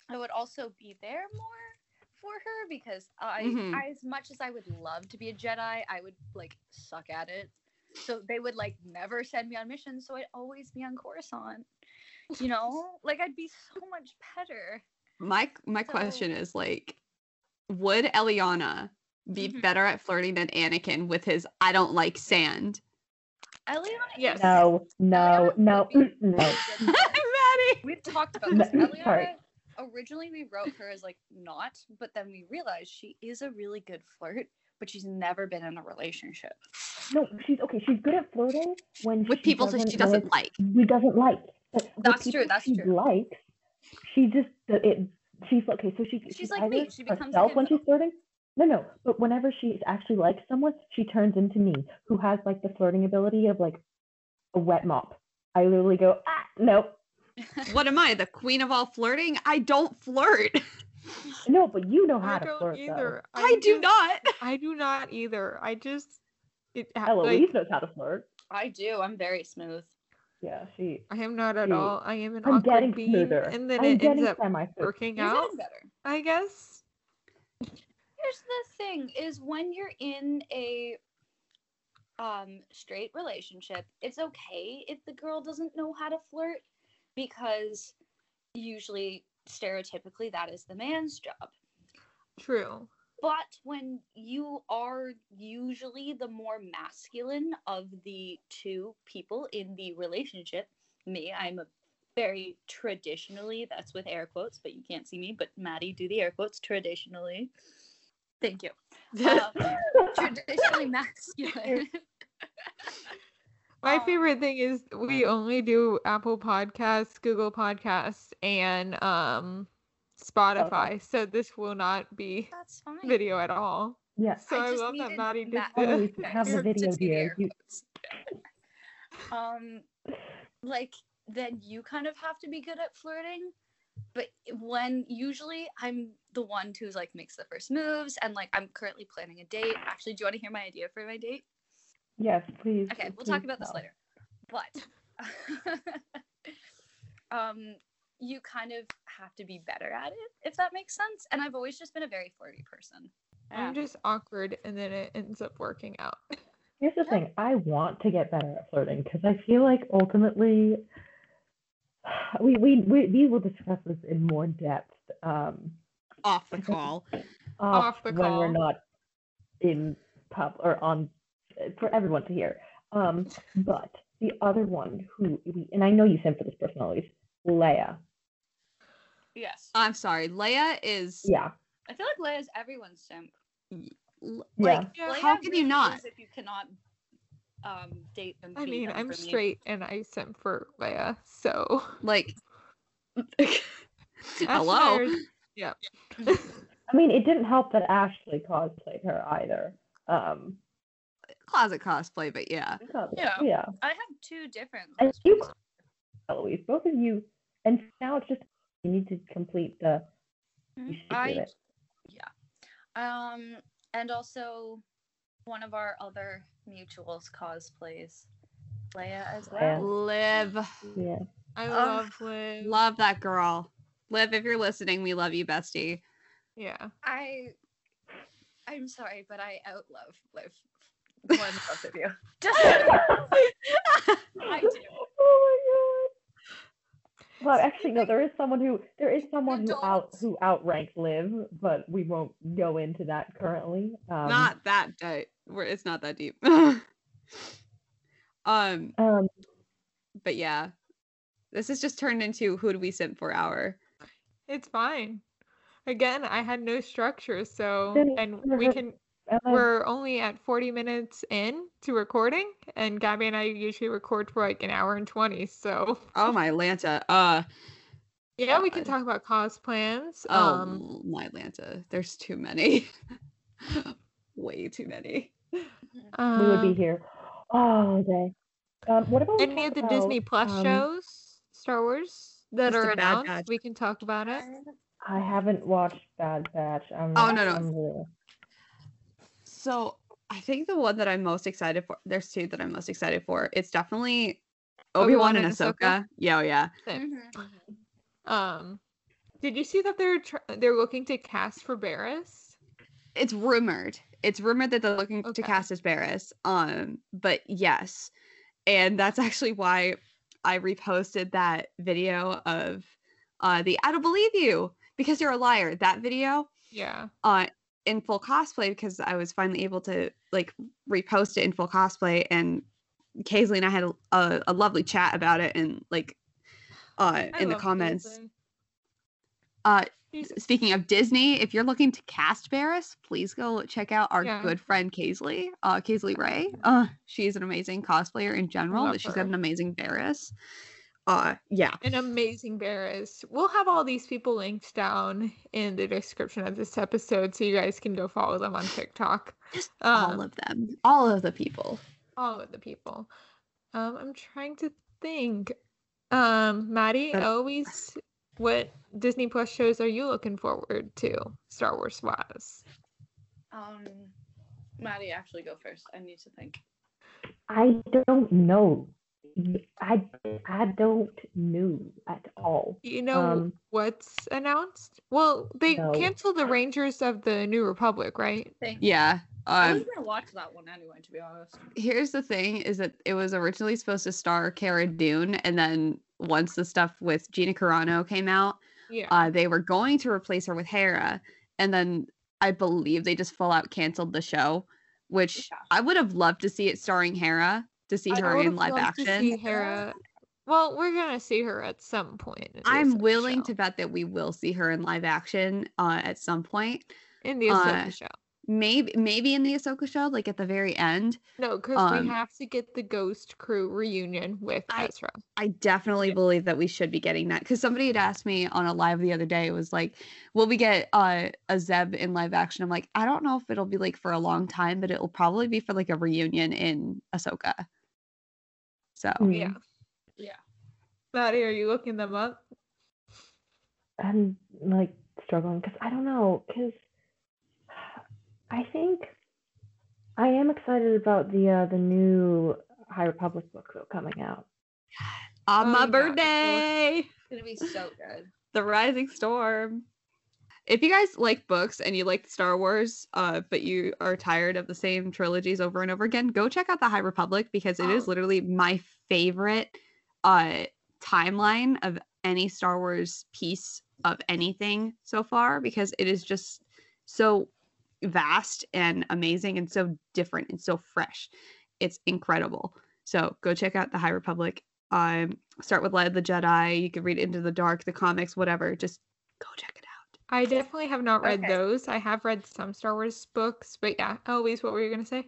I would also be there more for her because I as much as I would love to be a Jedi, I would like suck at it. So they would like never send me on missions, so I'd always be on Coruscant. You know, like I'd be so much better. My question is like, would Eliana be better at flirting than Anakin with his "I don't like sand"? Eliana, yes. No. I'm ready. We've talked about this. Eliana, originally we wrote her as like not, but then we realized she is a really good flirt, but she's never been in a relationship. No, she's okay. She's good at flirting with people that she doesn't like. She doesn't like. That's true. That's true. Likes. She just she's okay. So she's like me. She becomes herself when she's flirting. No, but whenever she actually likes someone, she turns into me, who has, like, the flirting ability of, like, a wet mop. I literally go, nope. What am I, the queen of all flirting? I don't flirt. No, but you know how to flirt, either. Though. I do not. I do not either. I just... Eloise knows how to flirt. I do. I'm very smooth. Yeah, she... I am not at all. I am an awkward bean. Smoother. And then it ends up working out, I guess. Here's the thing, is when you're in a straight relationship, it's okay if the girl doesn't know how to flirt, because usually, stereotypically, that is the man's job. True. But when you are usually the more masculine of the two people in the relationship, I'm a very traditionally, that's with air quotes, but you can't see me, but Maddie, do the air quotes, traditionally. Thank you. Traditionally masculine. My favorite thing is we only do Apple Podcasts, Google Podcasts, and Spotify. Okay. So this will not be video at all. Yes. Yeah. So I love that Maddie did this. Have the video here. Like then you kind of have to be good at flirting. But when usually I'm the one who's like makes the first moves, and like I'm currently planning a date. Actually, do you want to hear my idea for my date? Yes, please. Okay, we'll talk about this later. But you kind of have to be better at it, if that makes sense. And I've always just been a very flirty person. I'm just awkward, and then it ends up working out. Here's the thing: I want to get better at flirting because I feel like ultimately. We will discuss this in more depth. Off the call. Off the call. When we're not in pub or on for everyone to hear. But the other one who, and I know you sent for this person, Elise, Leia. Yes. I'm sorry. Leia is. Yeah. I feel like Leia's everyone's simp. Like, yeah. How can you not? If you cannot date them. I mean, I'm straight and I simp for Leia, so. Like. Hello. Yeah. I mean, it didn't help that Ashley cosplayed her either. Closet cosplay, but yeah. Yeah. I have two different. And you, Eloise, both of you, and now it's just you need to complete the. And also, one of our other mutuals cosplays Leia as well. Liv. Yeah. I love Liv. Love that girl. Liv, if you're listening, we love you, bestie. Yeah. I'm sorry, but I outlove Liv. One of both of you. Just I do. Oh my god. Well, actually, no. There is someone who outranks Liv, but we won't go into that currently. Not that deep. It's not that deep. But yeah, this has just turned into who do we simp for hour. It's fine. Again, I had no structure, so and we can. We're only at 40 minutes in to recording, and Gabby and I usually record for like an hour and 20, so... Oh, my Lanta. Yeah, we can talk about cos plans. Oh, my Lanta. There's too many. Way too many. We would be here all day. What about any of the Disney Plus shows, Star Wars, that are announced? We can talk about it. I haven't watched Bad Batch. So I think the one that I'm most excited for, there's two that I'm most excited for. It's definitely Obi-Wan and Ahsoka. Yeah, oh yeah. Mm-hmm. Did you see that they're looking to cast for Barriss? It's rumored. That they're looking to cast as Barriss. But yes, and that's actually why I reposted that video of the "I don't believe you because you're a liar" that video. Yeah. In full cosplay, because I was finally able to like repost it in full cosplay, and Kaisley and I had a lovely chat about it, and like in the comments. Kaisley. Speaking of Disney, if you're looking to cast Barriss, please go check out our good friend Kaisley, Kaisley Ray. She's an amazing cosplayer in general, but she's got an amazing Barriss. An amazing Barriss. We'll have all these people linked down in the description of this episode, so you guys can go follow them on TikTok. Just all of them. All of the people. I'm trying to think. Maddie, Eloise, what Disney Plus shows are you looking forward to, Star Wars wise? Maddie, actually go first. I need to think. I don't know. I don't know at all. You know what's announced? Well, they canceled the Rangers of the New Republic, right? Yeah. I was going to watch that one anyway, to be honest. Here's the thing, is that it was originally supposed to star Cara Dune, and then once the stuff with Gina Carano came out, they were going to replace her with Hera, and then I believe they just full out canceled the show, which I would have loved to see it starring Hera. To see her in live action. Well, we're gonna see her at some point. I'm willing to bet that we will see her in live action at some point in the Ahsoka show. Maybe in the Ahsoka show, like at the very end. No, because we have to get the Ghost Crew reunion with Ezra. I definitely believe that we should be getting that, because somebody had asked me on a live the other day. It was like, "Will we get a Zeb in live action?" I'm like, I don't know if it'll be like for a long time, but it'll probably be for like a reunion in Ahsoka. So yeah. Maddie, are you looking them up? I'm like struggling because I don't know, because I think I am excited about the new High Republic book though coming out. On my birthday, it's gonna be so good. The Rising Storm. If you guys like books and you like Star Wars, but you are tired of the same trilogies over and over again, go check out the High Republic, because it is literally my favorite timeline of any Star Wars piece of anything so far, because it is just so vast and amazing and so different and so fresh. It's incredible. So go check out the High Republic. Start with Light of the Jedi. You can read Into the Dark, the comics, whatever. Just go check it out. I definitely have not read those. I have read some Star Wars books, but yeah. Eloise, what were you going to say?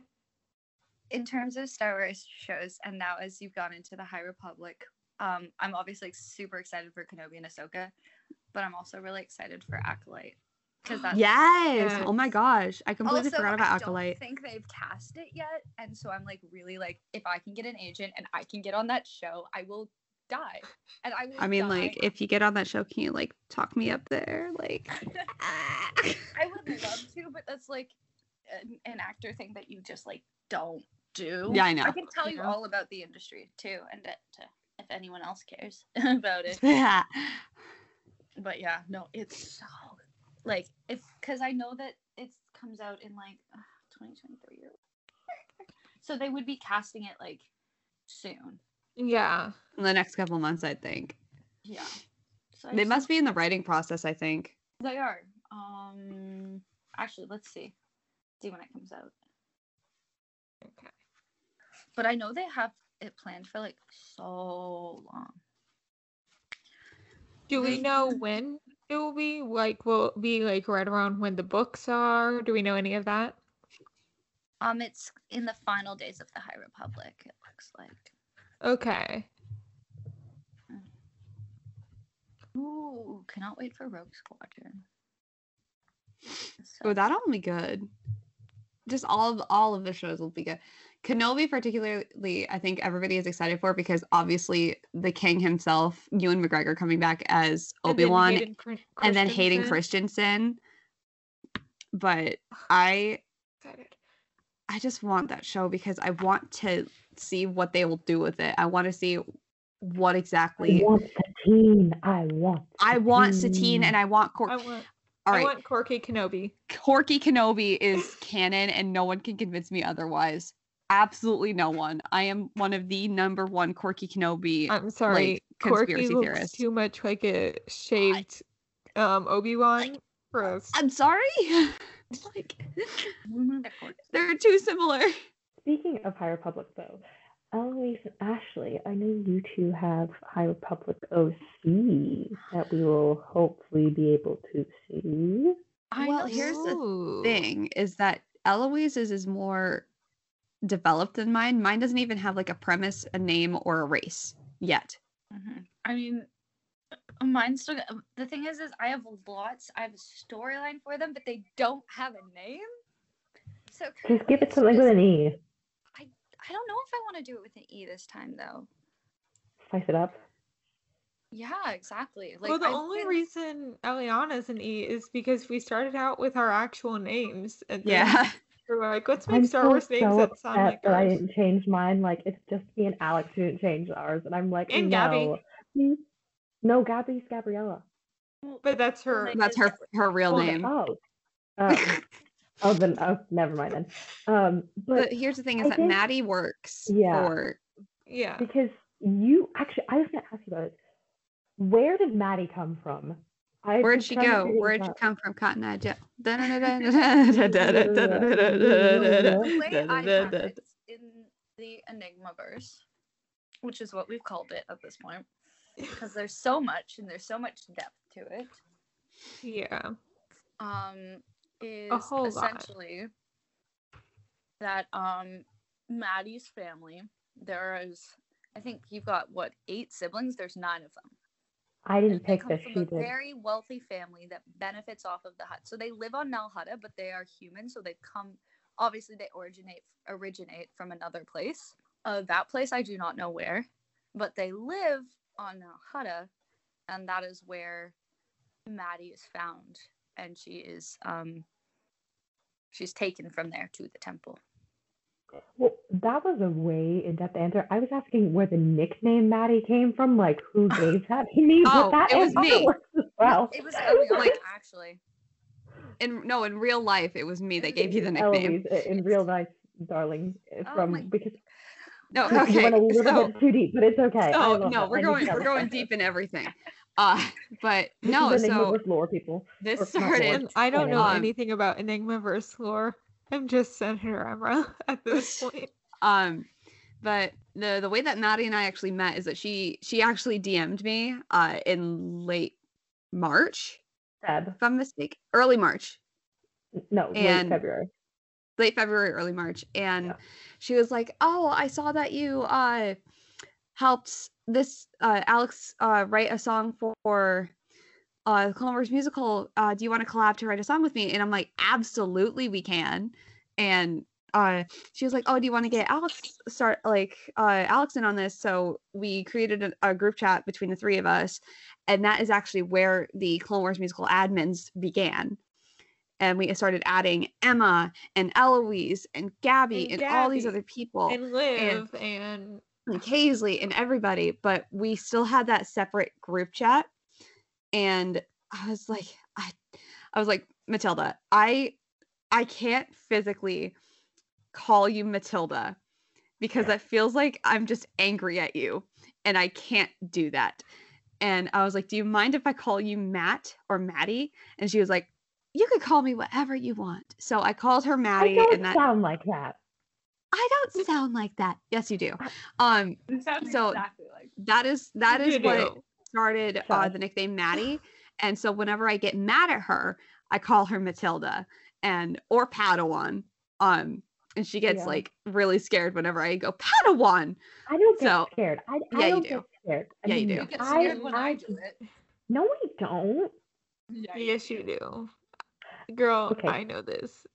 In terms of Star Wars shows, and now as you've gone into the High Republic, I'm obviously super excited for Kenobi and Ahsoka, but I'm also really excited for Acolyte. That's yes! Oh my gosh. I completely forgot about Acolyte. I don't think they've cast it yet, and so I'm really if I can get an agent and I can get on that show, I will die. And I mean, die. If you get on that show, can you talk me up there? I would love to, but that's an actor thing that you just don't do. Yeah, I know. I can tell you all about the industry too, and if anyone else cares about it. Yeah. But yeah, no, it's so because I know that it comes out in 2023 or whatever. So they would be casting it soon. Yeah. In the next couple months, I think. Yeah. So they must be in the writing process, I think. They are. Actually, let's see. See when it comes out. Okay. But I know they have it planned for so long. Do we know when? It will be right around when the books are. Do we know any of that? It's in the final days of the High Republic, it looks like. Okay. Ooh, cannot wait for Rogue Squadron. So that'll be good. Just all of the shows will be good. Kenobi particularly, I think everybody is excited for because obviously the king himself, Ewan McGregor, coming back as Obi-Wan and then Hayden Christensen. But I just want that show because I want to see what they will do with it. I want to see what exactly. I want Satine. I want Satine and I want Cork. Right. I want Corky Kenobi. Corky Kenobi is canon, and no one can convince me otherwise. Absolutely no one. I am one of the number one Corky Kenobi. I'm sorry, conspiracy Corky theorist. Looks too much like a shaved Obi-Wan. Gross. I'm sorry. They're too similar. Speaking of High Republic, though, Eloise and Ashley, I know you two have High Republic OC that we will hopefully be able to see. Well, here's the thing, is that Eloise's is more developed than mine. Mine doesn't even have a premise, a name, or a race yet. Mm-hmm. I mean, mine's still... The thing is I have lots. I have a storyline for them, but they don't have a name. So just give it something with an E. I don't know if I want to do it with an E this time, though. Spice it up. Yeah, exactly. The only reason Eliana's an E is because we started out with our actual names. And yeah. We're let's make Star Wars names that sound like ours. I didn't change mine. It's just me and Alex didn't change ours. And I'm and no. Gabby. No, Gabby's Gabriella. But that's her. That's her real name. Oh. Oh, then never mind then. But here's the thing: is that Maddie works. Yeah. Because I was gonna ask you about it. Where did Maddie come from? Where'd she go? Where'd she come from? Cotton Eye Joe. The way I have it in the Enigma verse, which is what we've called it at this point, because there's so much and there's so much depth to it. Yeah. Is essentially that Maddie's family, there is, I think you've got 8 siblings? There's 9 of them. I didn't pick this. She did. Very wealthy family that benefits off of the hut. So they live on Nalhada, but they are human. So they they originate from another place. That place I do not know where, but they live on Nalhada, and that is where Maddie is found. And she is, she's taken from there to the temple. Well, that was a way in-depth answer. I was asking where the nickname Maddie came from, who gave that to me. It was me. Wow. It was actually. In real life, it was me that gave you the nickname. Eloise, in real life, darling, because. No, okay. You went a little bit too deep, but it's okay. Oh no, we're going deep in everything. But no, so lore, people. This started. I don't know anything about Enigma verse lore. I'm just Senator Emera at this point. But the way that Maddie and I actually met is that she actually DM'd me in late March. Feb. If I'm mistaken, early March. No, late February. Late February, early March, and she was like, "Oh, I saw that you helped this Alex write a song for the Clone Wars musical. Do you want to collab to write a song with me?" And I'm like, "Absolutely, we can." And she was like, "Oh, do you want to get Alex in on this?" So we created a group chat between the three of us, and that is actually where the Clone Wars musical admins began. And we started adding Emma and Eloise and Gabby and all these other people. And Liv and Paisley and everybody. But we still had that separate group chat. And I was like, Matilda, I can't physically call you Matilda because that feels like I'm just angry at you. And I can't do that. And I was like, do you mind if I call you Matt or Maddie? And she was like, you could call me whatever you want. So I called her Maddie. Sound like that. I don't sound like that. Yes, you do. So exactly like that is what started the nickname Maddie. And so whenever I get mad at her, I call her Matilda or Padawan. And she gets really scared whenever I go Padawan. I don't get scared. I don't get scared. I mean, you do. You get scared when I do it. No, I don't. Yes, you do. Girl, okay. I know this.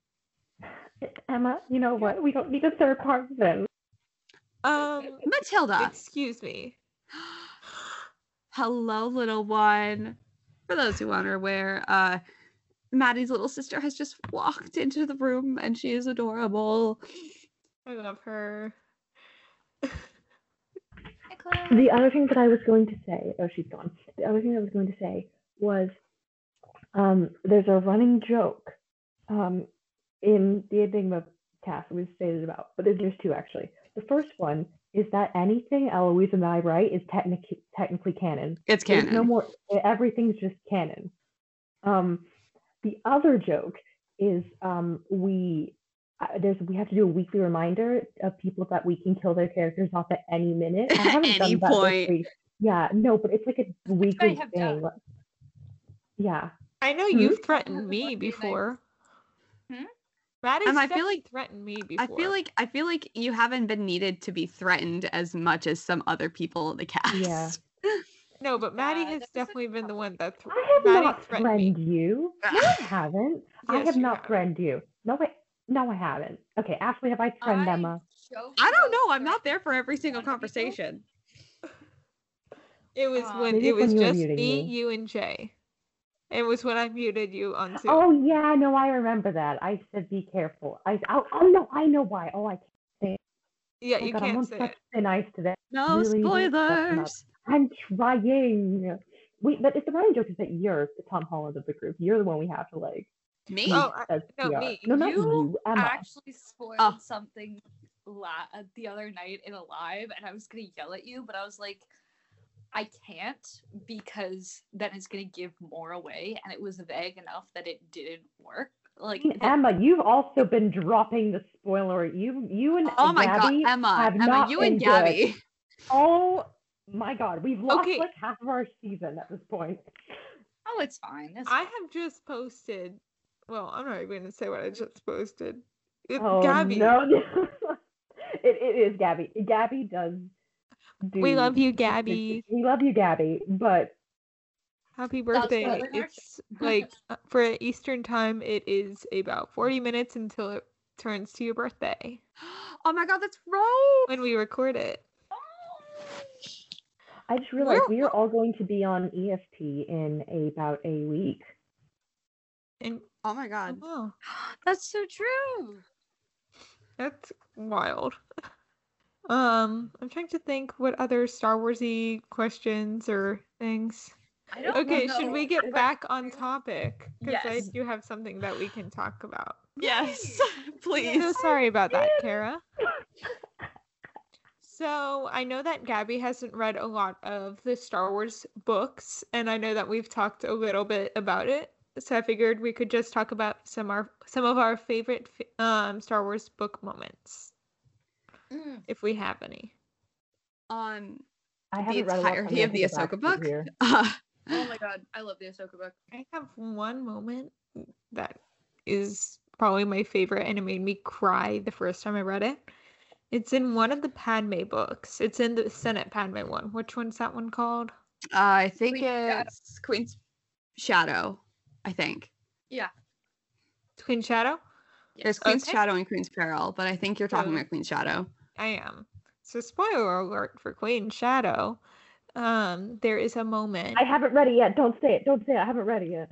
Emma, you know what? We don't need a third part of this. Matilda. Excuse me. Hello, little one. For those who aren't aware, Maddie's little sister has just walked into the room and she is adorable. I love her. The other thing that I was going to say, she's gone. The other thing I was going to say was there's a running joke in the Enigma cast we've stated about, but there's two actually. The first one is that anything Eloise and I write is technically canon. It's canon. There's no more. Everything's just canon. The other joke is we have to do a weekly reminder of people that we can kill their characters off at any minute. I haven't done that point. Yeah, no, but it's like a weekly thing. Yeah. I know you've threatened me before. I feel like threatened me before. I feel like you haven't been needed to be threatened as much as some other people in the cast. Yeah. No, but Maddie has definitely been the one that threatened you. No, I haven't. Yes, I have not threatened you. No, I haven't. Okay, Ashley, have I threatened Emma? I don't know. I'm not there for every single conversation. It was when it was just me, you, and Jay. It was when I muted you on Zoom. Oh, yeah. No, I remember that. I said, be careful. Oh, no. I know why. Oh, I can't say it. Yeah, you can't say it. Nice today. No really spoilers. I'm trying. Wait, but it's the running joke is that you're the Tom Holland of the group. You're the one we have to, like. Me? Oh, me. No, not you, Emma. Actually spoiled something the other night in a live, and I was going to yell at you, but I was like, I can't because then it's going to give more away, and it was vague enough that it didn't work. Like Emma, you've also been dropping the spoiler. You and oh my Gabby god, Emma, have Emma, not you and Gabby. Good. Oh my god, we've lost like half of our season at this point. Oh, it's fine. I have just posted. Well, I'm not even going to say what I just posted. It's Gabby. No, it is Gabby. Gabby does. We love you, Gabby. We love you, Gabby. But happy birthday! It's like for Eastern time, it is about 40 minutes until it turns to your birthday. Oh my God, that's right. When we record it, I just realized we are all going to be on ESP in about a week. And oh my God, oh, that's so true. That's wild. I'm trying to think what other Star Wars-y questions or things. I don't know. Should we get back on topic? Because I do have something that we can talk about. Yes, please. I'm so sorry about that, Kara. So I know that Gabby hasn't read a lot of the Star Wars books, and I know that we've talked a little bit about it. So I figured we could just talk about some of our favorite Star Wars book moments, if we have any. I haven't read entirety of the Ahsoka book. Oh my god, I love the Ahsoka book. I have one moment that is probably my favorite, and it made me cry the first time I read it. It's in one of the Padme books. It's in the Senate Padme one. Which one's that one called? I think it's Queen's Shadow. I think. Yeah. Queen Shadow? There's Queen's Shadow and Queen's Peril, but I think you're talking about Queen's Shadow. I am. So spoiler alert for Queen's Shadow. There is a moment. I haven't read it yet. Don't say it. Don't say it. I haven't read it yet.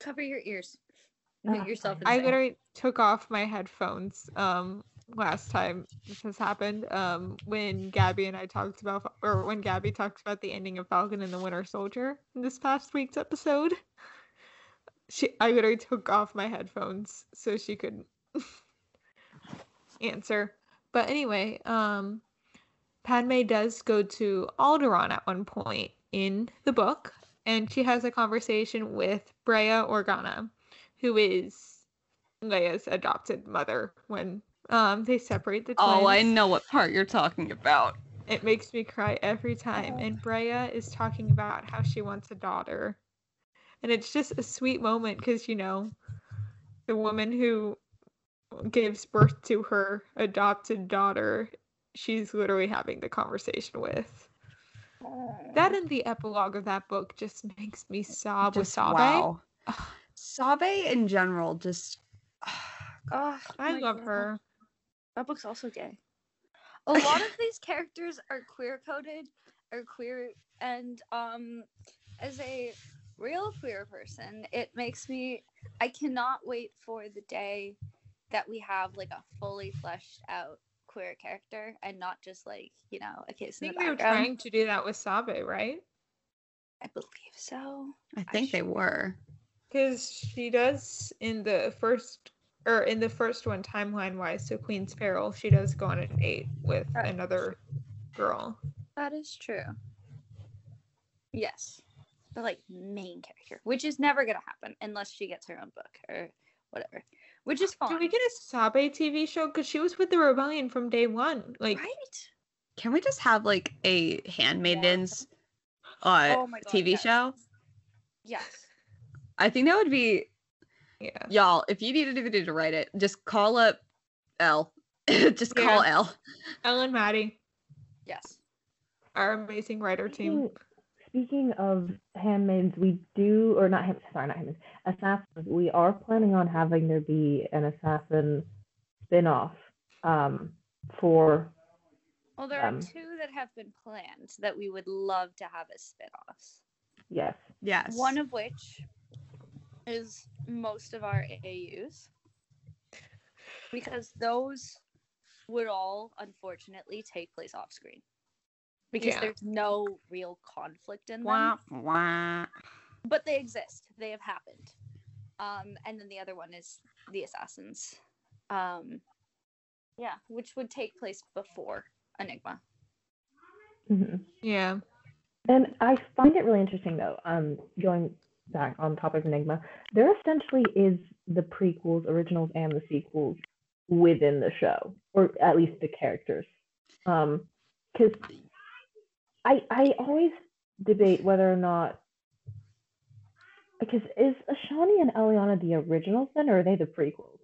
Cover your ears. Mute yourself. I literally took off my headphones last time this has happened. When Gabby and I talked about, or when Gabby talked about the ending of Falcon and the Winter Soldier in this past week's episode, I literally took off my headphones so she could answer. But anyway, Padme does go to Alderaan at one point in the book, and she has a conversation with Brea Organa, who is Leia's adopted mother when they separate the twins. Oh, I know what part you're talking about. It makes me cry every time. And Brea is talking about how she wants a daughter. And it's just a sweet moment because, you know, the woman who gives birth to her adopted daughter, she's literally having the conversation with. That in the epilogue of that book just makes me sob with Sabe. Wow. Sabe in general, just... I love her. That book's also gay. A lot of these characters are queer-coded, are queer, and as a real queer person, it makes me... I cannot wait for the day that we have, like, a fully fleshed out queer character, and not just, like, you know, a case in the background. I think they were trying to do that with Sabe, right? I believe so. I think they were. Because she does in the first one, timeline-wise, so Queen's Peril, she does go on a date with another girl. That is true. Yes. The, like, main character, which is never going to happen unless she gets her own book or whatever, which is fine. Can we get a Sabe TV show? Because she was with the Rebellion from day one. Like, right? Can we just have, like, a Handmaidens TV show? Yes. I think that would be... Yeah. Y'all, if you need anybody to write it, just call up Elle. Just call Elle. Elle and Maddie. Yes. Our amazing writer team. Speaking of Handmaids, Assassins. We are planning on having there be an Assassin spinoff for... Well, there are two that have been planned that we would love to have as spinoffs. Yes. Yes. One of which is most of our AAUs, because those would all unfortunately take place off screen because there's no real conflict in them. But they exist, they have happened. And then the other one is the Assassins, which would take place before Enigma. Mm-hmm. Yeah. And I find it really interesting though, going back on topic of Enigma, there essentially is the prequels, originals, and the sequels within the show, or at least the characters. Because I always debate whether or not, because is Shawnee and Eliana the originals then, or are they the prequels?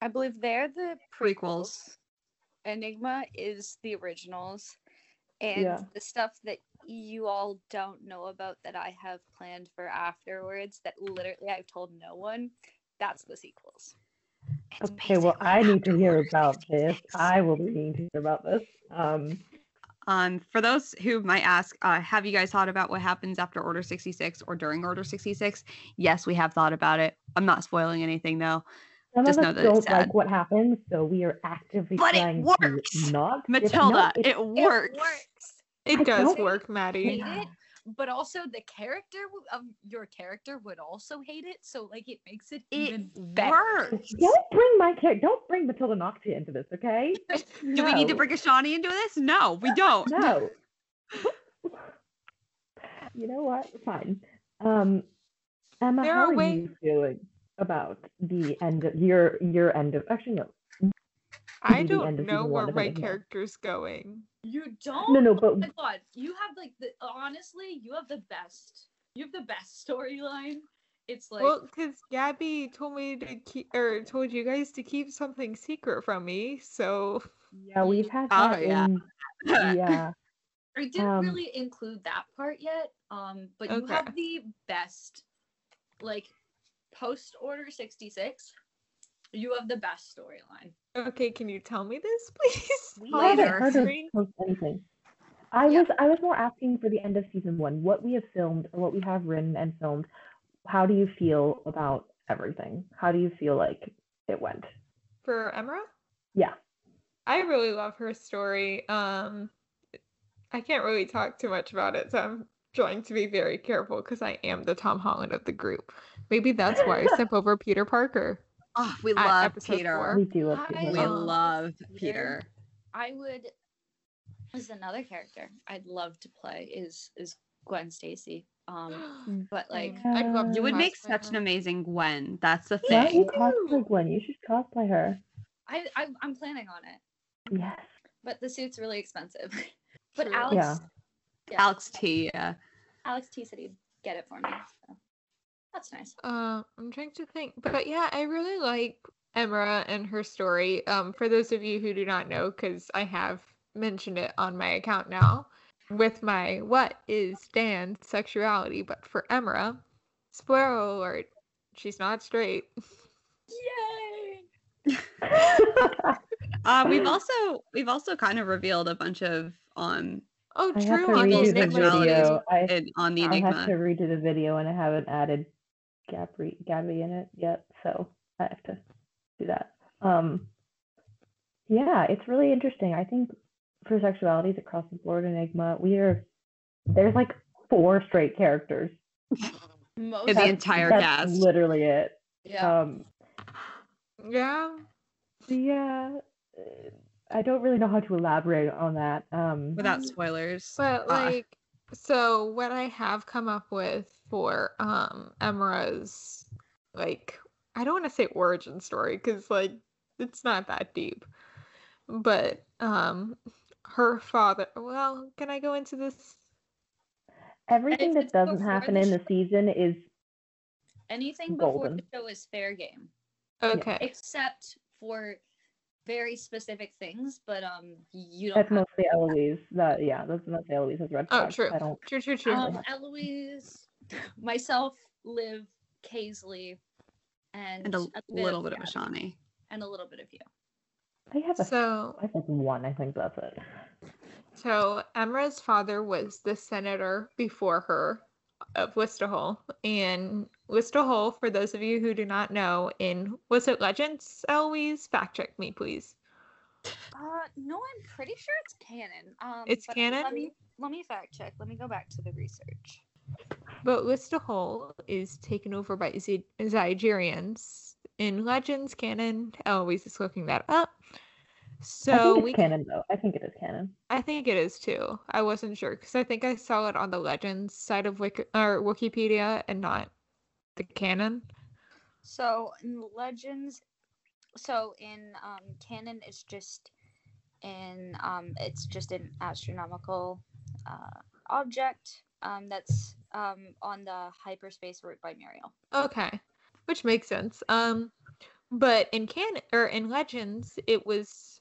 I believe they're the prequels. Enigma is the originals. And the stuff that you all don't know about that I have planned for afterwards that literally I've told no one, that's the sequels. Okay, well, I need to hear about this. I will need to hear about this. For those who might ask, have you guys thought about what happens after Order 66 or during Order 66? Yes, we have thought about it. I'm not spoiling anything, though. Some of us don't like what happens, so we are actively trying to not. Matilda, it works. It does work, Maddie. It, but also the character of your character would also hate it, so like it makes it even better. Don't bring Matilda Noxia into this, okay? Do we need to bring a Shawnee into this? No, we don't. No. You know what? Fine. Emma, how are you feeling about the end of your end of I don't know where my character's going. You don't? No, but oh my God, you have like the honestly, you have the best. You have the best storyline. It's like because Gabby told me to keep or told you guys to keep something secret from me, so yeah, we've had that. Yeah. I didn't really include that part yet. But you have the best, like post Order 66. You have the best storyline. Okay, can you tell me this, please? I was more asking for the end of season one, what we have filmed, what we have written and filmed. How do you feel about everything? How do you feel like it went? For Emera? Yeah. I really love her story. I can't really talk too much about it, so I'm trying to be very careful because I am the Tom Holland of the group. Maybe that's why I step over Peter Parker. Oh, we love Peter. 4. We do love Peter. We love Peter. I would. Is another character I'd love to play is Gwen Stacy. But like I'd love you would make such an amazing Gwen. That's the thing. You cosplay Gwen. You should cosplay her. I'm planning on it. Yes. But the suit's really expensive. But Alex. Yeah. Yeah. Alex T. Yeah. Alex T. said he'd get it for me. So. That's nice. I'm trying to think, but yeah, I really like Emera and her story. For those of you who do not know, because I have mentioned it on my account now, with my What is Dan's Sexuality, but for Emera, spoiler alert, she's not straight. Yay! We've also kind of revealed a bunch of people's sexualities on the Enigma. I have to redo the video, and I haven't added Gabby in it yet, so I have to do that. Yeah, it's really interesting. I think for sexualities across the board, Enigma, there's like 4 straight characters. Most of the entire cast. That's literally it. Yeah. Yeah. I don't really know how to elaborate on that. Without spoilers. But so what I have come up with for Emera's, like, I don't want to say origin story because like it's not that deep, but her father. Well, can I go into this? Everything that doesn't happen in the season is anything golden. Before the show is fair game. Okay, yeah. Except for very specific things, but you don't. That's mostly Eloise. That's mostly Eloise has red flags. Oh, true. True. Eloise, myself, Liv, Kaisley, and a little bit of Shawnee, and a little bit of you. I think one. I think that's it. So Emera's father was the senator before her of Lestahol, and Lestahol, for those of you who do not know, was it Legends, Eloise? Fact check me, please. No, I'm pretty sure it's canon. It's canon? Let me fact check. Let me go back to the research. But Lestahol is taken over by Zygerians. In Legends, canon, Eloise is looking that up. So it's canon, though. I think it is canon. I think it is, too. I wasn't sure, because I think I saw it on the Legends side of Wikipedia and not the canon. So in Legends, canon it's just in an astronomical object that's on the hyperspace route by Muriel. Okay, which makes sense. But in canon or in Legends, it was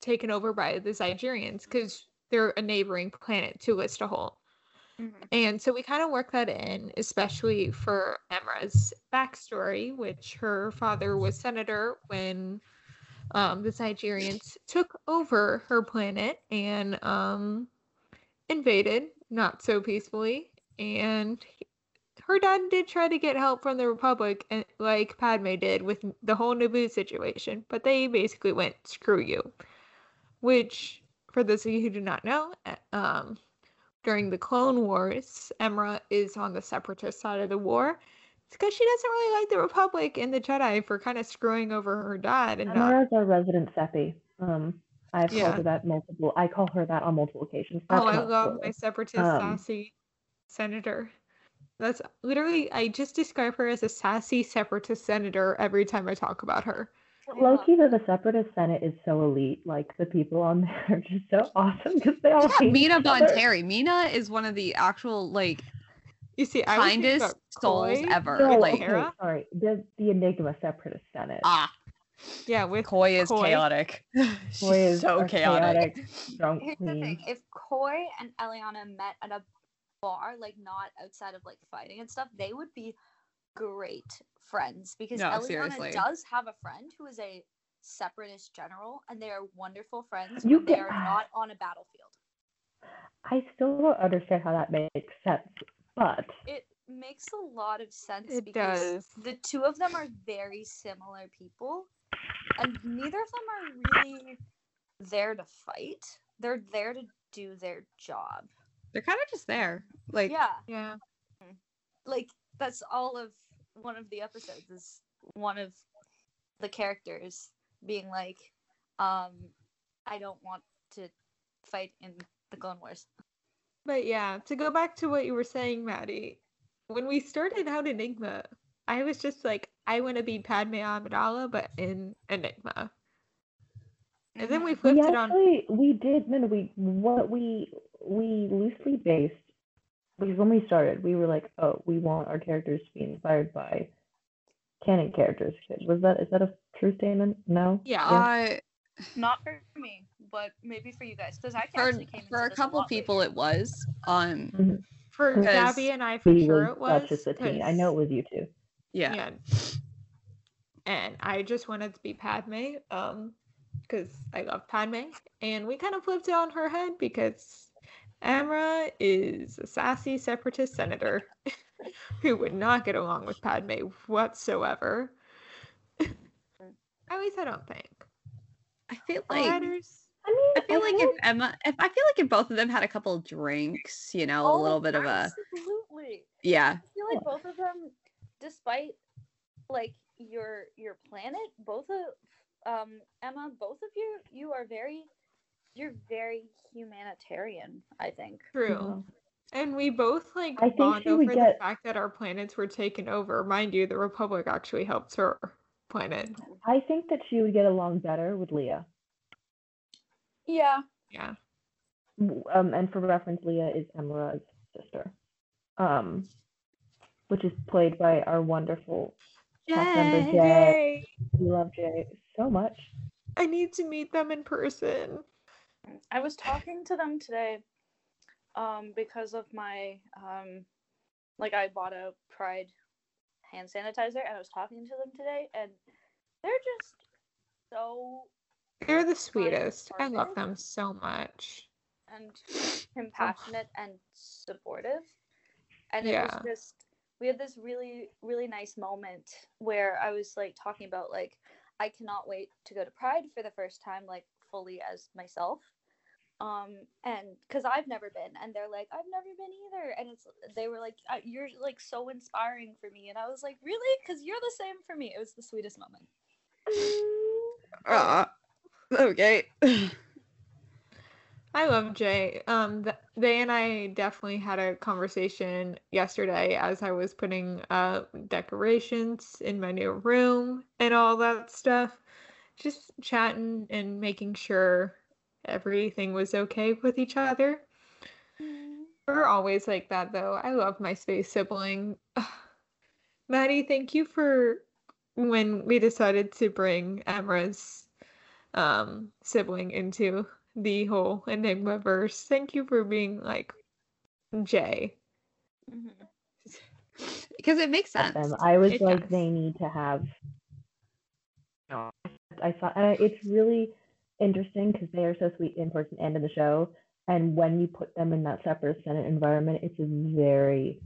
taken over by the Zygerians because they're a neighboring planet to Lestahol. And so we kind of work that in, especially for Emera's backstory, which her father was senator when the Zygerians took over her planet and invaded, not so peacefully. And her dad did try to get help from the Republic, and like Padme did with the whole Naboo situation, but they basically went, screw you. Which, for those of you who do not know, during the Clone Wars, Emera is on the separatist side of the war. It's because she doesn't really like the Republic and the Jedi for kind of screwing over her dad. And Emera's our resident Seppi. I call her that on multiple occasions. That's I love my separatist sassy senator. That's literally, I just describe her as a sassy separatist senator every time I talk about her. Low-key, though, the separatist senate is so elite. Like, the people on there are just so awesome because they all hate Mina Bonteri. Mina is one of the actual, like, you see, kindest souls ever. No, like, Hera? Sorry, the Enigma separatist senate. Ah. Yeah, with Koi is chaotic. Koi is so chaotic. Drunk Here's the thing. If Koi and Eliana met at a bar, like, not outside of, like, fighting and stuff, they would be great friends, because Eliana does have a friend who is a separatist general, and they are wonderful friends. They are not on a battlefield. I still don't understand how that makes sense, but it makes a lot of sense because the two of them are very similar people, and neither of them are really there to fight. They're there to do their job. They're kind of just there, like that's all of one of the episodes, is one of the characters being like, I don't want to fight in the Clone Wars. But yeah, to go back to what you were saying, Maddie, when we started out Enigma, I was just like, I want to be Padme Amidala, but in Enigma. And then we flipped we loosely based. Because when we started, we were like, "Oh, we want our characters to be inspired by canon characters." Is that a true statement? No. Yeah. Not for me, but maybe for you guys, because for a couple people it was. Mm-hmm. For Gabby and I, for sure it was. That's just a teen. I know it was you two. Yeah. And I just wanted to be Padme, because I love Padme, and we kind of flipped it on her head because Emera is a sassy separatist senator who would not get along with Padme whatsoever. At least I don't think. I feel like if both of them had a couple drinks, you know, a little bit of a yeah. I feel like both of them, despite like your planet, both of Emma, both of you are very. You're very humanitarian, I think. True. And we both, like, bond over the fact that our planets were taken over. Mind you, the Republic actually helps her planet. I think that she would get along better with Leia. Yeah. Yeah. And for reference, Leia is Emera's sister. Which is played by our wonderful cast member, Jay. We love Jay so much. I need to meet them in person. I was talking to them today because of my, I bought a Pride hand sanitizer, and I was talking to them today, and they're just so... They're the sweetest. I love them so much. And compassionate and supportive. And it was just, we had this really, really nice moment where I was, like, talking about, like, I cannot wait to go to Pride for the first time, like, fully as myself, and because I've never been, and they're like, I've never been either, and they were like, you're like so inspiring for me, and I was like, really? Because you're the same for me. It was the sweetest moment. Okay. I love Jay. They and I definitely had a conversation yesterday as I was putting decorations in my new room and all that stuff. Just chatting and making sure everything was okay with each other. We're always like that, though. I love my space sibling. Maddie, thank you for when we decided to bring Emera's sibling into the whole Enigma verse. Thank you for being like Jay. Because it makes sense. I was it like, does. They need to have... No. I thought it's really interesting because they are so sweet in person and in the show, and when you put them in that separate Senate environment, it's a very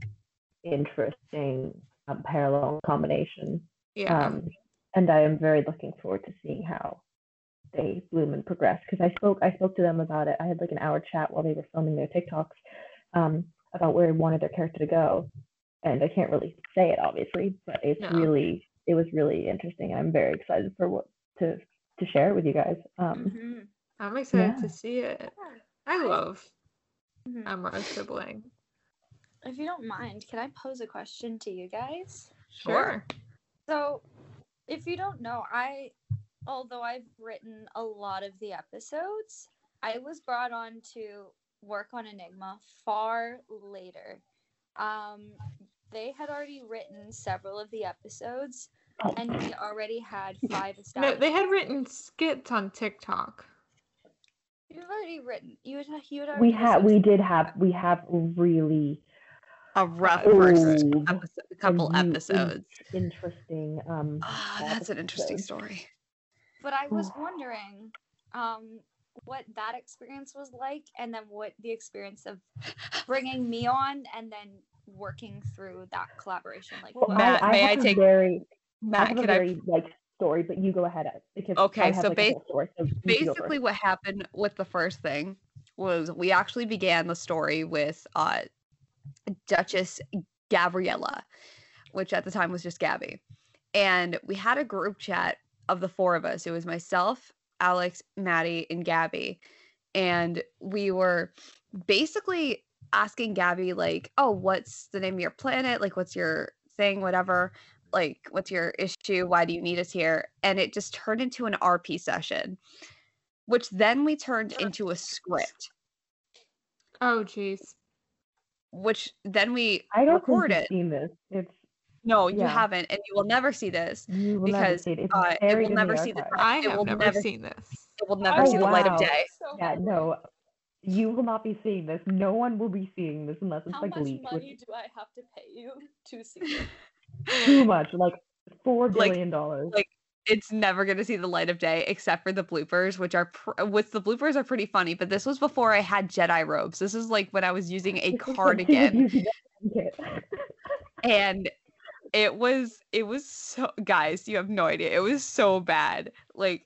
interesting parallel combination. And I am very looking forward to seeing how they bloom and progress, because I spoke to them about it. I had like an hour chat while they were filming their TikToks about where I wanted their character to go. And I can't really say it, obviously, but it's it was really interesting. And I'm very excited for what to share it with you guys. Mm-hmm. I'm excited to see it. I love Amra's sibling. If you don't mind, can I pose a question to you guys? Sure. So, if you don't know, although I've written a lot of the episodes, I was brought on to work on Enigma far later. They had already written several of the episodes, and we already had 5 established. No, they had written skits on TikTok. You've already written. We have really a rough first couple episodes. Interesting. That's an interesting story. But I was wondering, what that experience was like, and then what the experience of bringing me on and then working through that collaboration. Like, well, Matt, story, but you go ahead. Okay, so basically what happened with the first thing was we actually began the story with Duchess Gabriella, which at the time was just Gabby. And we had a group chat of the 4 of us. It was myself, Alex, Maddie, and Gabby. And we were basically asking Gabby, like, oh, what's the name of your planet? Like, what's your thing? Whatever. Like, what's your issue? Why do you need us here? And it just turned into an RP session, which then we turned into a script. Oh, geez. Which then we recorded. I don't think you've seen this. You haven't, and you will never see this because it will never see the light. I have never seen this. It will never see the light of day. So you will not be seeing this. No one will be seeing this unless it's like leaked. How much money do I have to pay you to see it? Too much, like $4 billion. Like, it's never going to see the light of day except for the bloopers, which are pretty funny. But this was before I had Jedi robes. This is like when I was using a cardigan, and. It was so, guys, you have no idea. It was so bad. Like,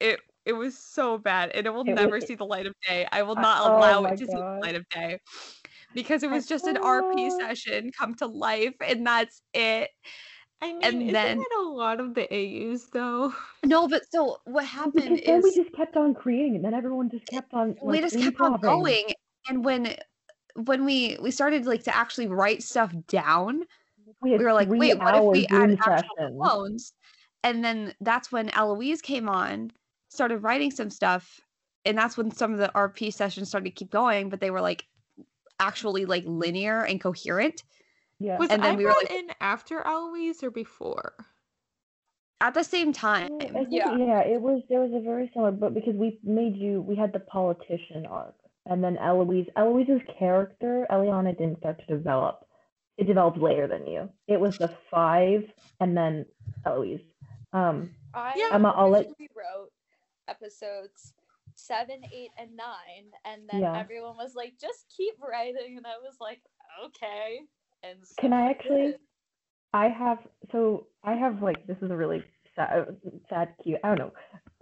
it was so bad, and it will never see the light of day. I will not allow it to see the light of day, because it was just an RP session come to life, and that's it. I mean, isn't it a lot of the AUs, though? No, but so what happened is... we just kept on creating, and then everyone just kept on... Like, we just kept on going, and when we started, like, to actually write stuff down... We were like, wait, what if we add actual clones? And then that's when Eloise came on, started writing some stuff, and that's when some of the RP sessions started to keep going, but they were like actually like linear and coherent. Yeah. Was I brought in after Eloise or before? At the same time. Yeah, there was a very similar, but because we had the politician arc, and then Eloise's character, Eliana, didn't start to develop. It developed later than you. It was the 5 and then Eloise. Emma, I'll let you... wrote episodes 7, 8, and 9, and then everyone was like, just keep writing, and I was like, okay. And so I have like, this is a really sad cute, I don't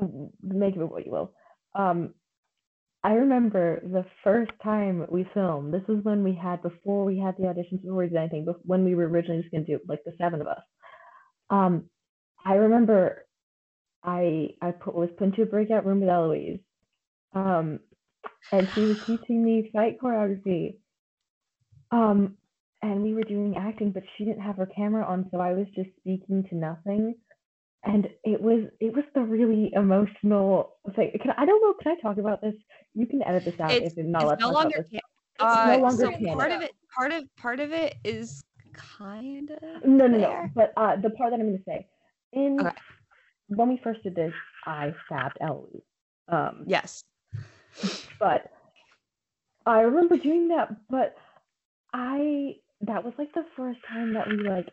know, make of it what you will. I remember the first time we filmed, this was when we had, before we had the auditions, before we did anything, when we were originally just going to do like the 7 of us. I remember I was put into a breakout room with Eloise, and she was teaching me fight choreography, and we were doing acting, but she didn't have her camera on, so I was just speaking to nothing. And it was the really emotional thing. I don't know. Can I talk about this? You can edit this out if you're not allowed to talk about this. It's no longer canon. Part of it is kind of no. But the part that I'm going to say when we first did this, I stabbed Eloise. Yes. But I remember doing that. But that was like the first time that we like.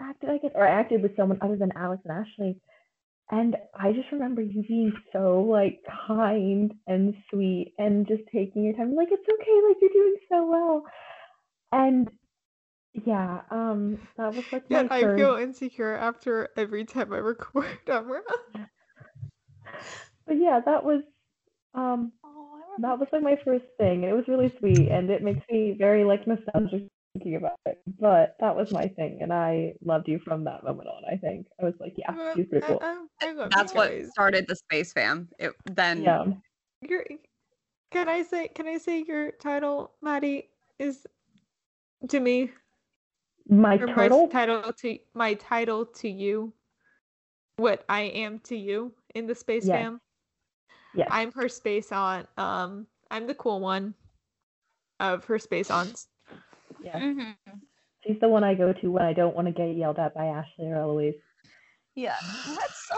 acted with someone other than Alex and Ashley, and I just remember you being so like kind and sweet and just taking your time, like, it's okay, like, you're doing so well. And that was like my I feel insecure after every time I record. But that was that was like my first thing, and it was really sweet, and it makes me very like nostalgic thinking about it. But that was my thing, and I loved you from that moment on. I think I was like, yeah, she's pretty cool. That's what started the space fam. Can I say your title, Maddie, is to me? My title to you, what I am to you in the space fam. Yes. I'm her space aunt. I'm the cool one of her space aunts. Yeah, mm-hmm. She's the one I go to when I don't want to get yelled at by Ashley or Eloise. Yeah, that's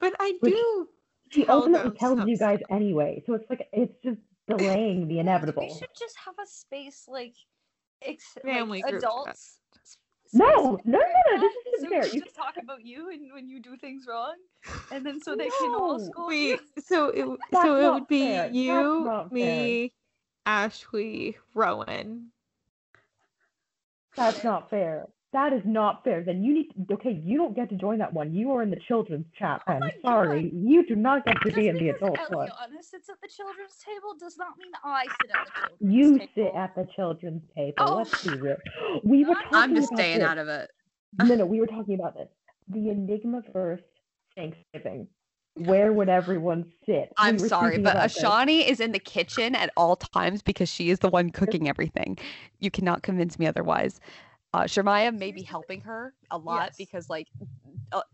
but I do. She ultimately tells you guys anyway, so it's like it's just delaying the inevitable. We should just have a space family group adults. No, this isn't fair. You just talk about you and when you do things wrong, and then so they can all school you. So it would be fair. You, me, Ashley, Rowan. That's not fair. That is not fair. Then you need to, you don't get to join that one. You are in the children's chat. I'm sorry. God. You do not get to be in the adult one. Eliana sits at the children's table does not mean I sit at the children's table. You sit at the children's table. Oh. Let's be real. I'm just staying out of it. No, we were talking about this. The Enigma first Thanksgiving. Where would everyone sit? I'm sorry, but Shawnee is in the kitchen at all times because she is the one cooking everything. You cannot convince me otherwise. Sharmaya may be helping her a lot because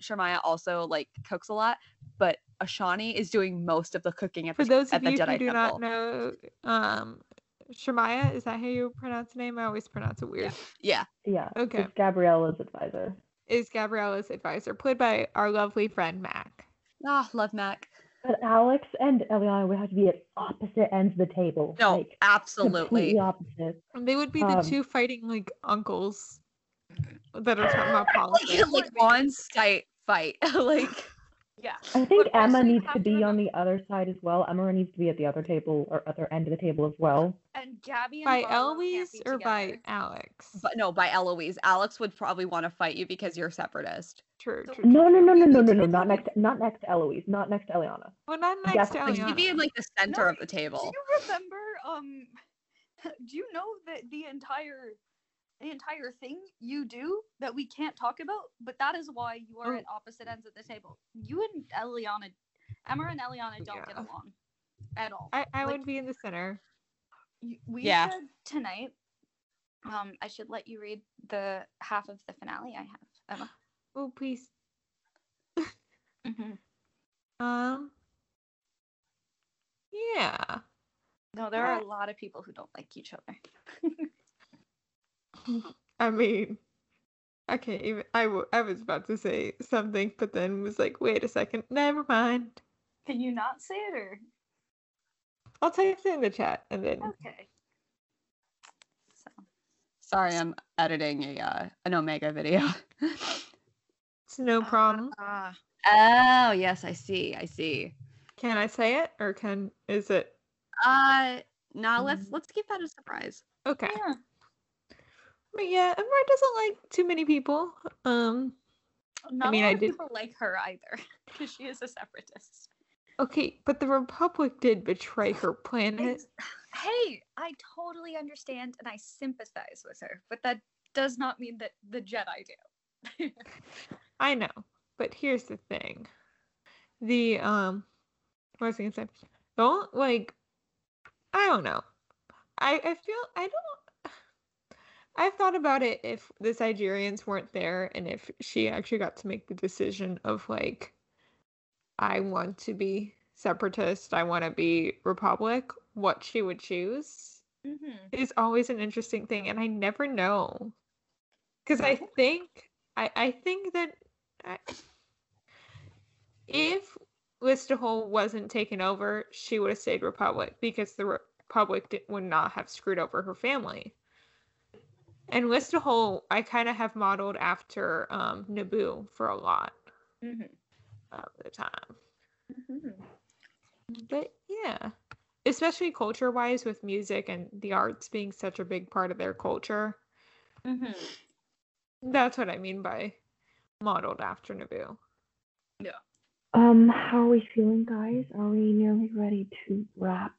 Sharmaya also cooks a lot, but Ashani is doing most of the cooking For those of you who do not know, Sharmaya, is that how you pronounce the name? I always pronounce it weird. Yeah. Okay. It's Gabriella's advisor. Played by our lovely friend Mac. Ah, love Mac. But Alex and Eliana would have to be at opposite ends of the table. No, absolutely. Completely opposite. And they would be the two fighting uncles that are talking about politics. On-site fight. I think Emma needs to be on the other side as well. Emma needs to be at the other table or other end of the table as well. And Gabby and by Eloise or by Alex? But no, by Eloise. Alex would probably want to fight you because you're separatist. True. No. Not next to Eloise. Not next to Eliana. Well, not next to Eliana. She'd be in the center of the table. Do you remember? Do you know that the entire thing you do that we can't talk about, but that is why you are at opposite ends of the table. You and Eliana, Emma and Eliana don't get along at all. I would be in the center. We said tonight, I should let you read the half of the finale I have, Emma. Oh, please. Mm-hmm. Yeah. No, there are a lot of people who don't like each other. I mean, I can't even. I was about to say something, but then was like, wait a second, never mind. Can you not say it, or? I'll type it in the chat and then. Okay. So. Sorry, I'm editing an Omega video. It's no problem. Oh yes, I see. Can I say it, or is it? No. Let's keep that a surprise. Okay. Yeah. But yeah, Emera doesn't like too many people. Not a lot of people like her either, because she is a separatist. Okay, but the Republic did betray her planet. Hey, I totally understand and I sympathize with her, but that does not mean that the Jedi do. I know, but here's the thing: what was I gonna say? I don't know. I've thought about it if the Sigerians weren't there and if she actually got to make the decision of I want to be separatist, I want to be Republic, what she would choose is always an interesting thing, and I never know. Because I think that if Lestahol wasn't taken over, she would have stayed Republic because the Republic would not have screwed over her family. And Lestahol, I kind of have modeled after Naboo for a lot of the time. Mm-hmm. But yeah, especially culture-wise with music and the arts being such a big part of their culture. Mm-hmm. That's what I mean by modeled after Naboo. Yeah. How are we feeling, guys? Are we nearly ready to wrap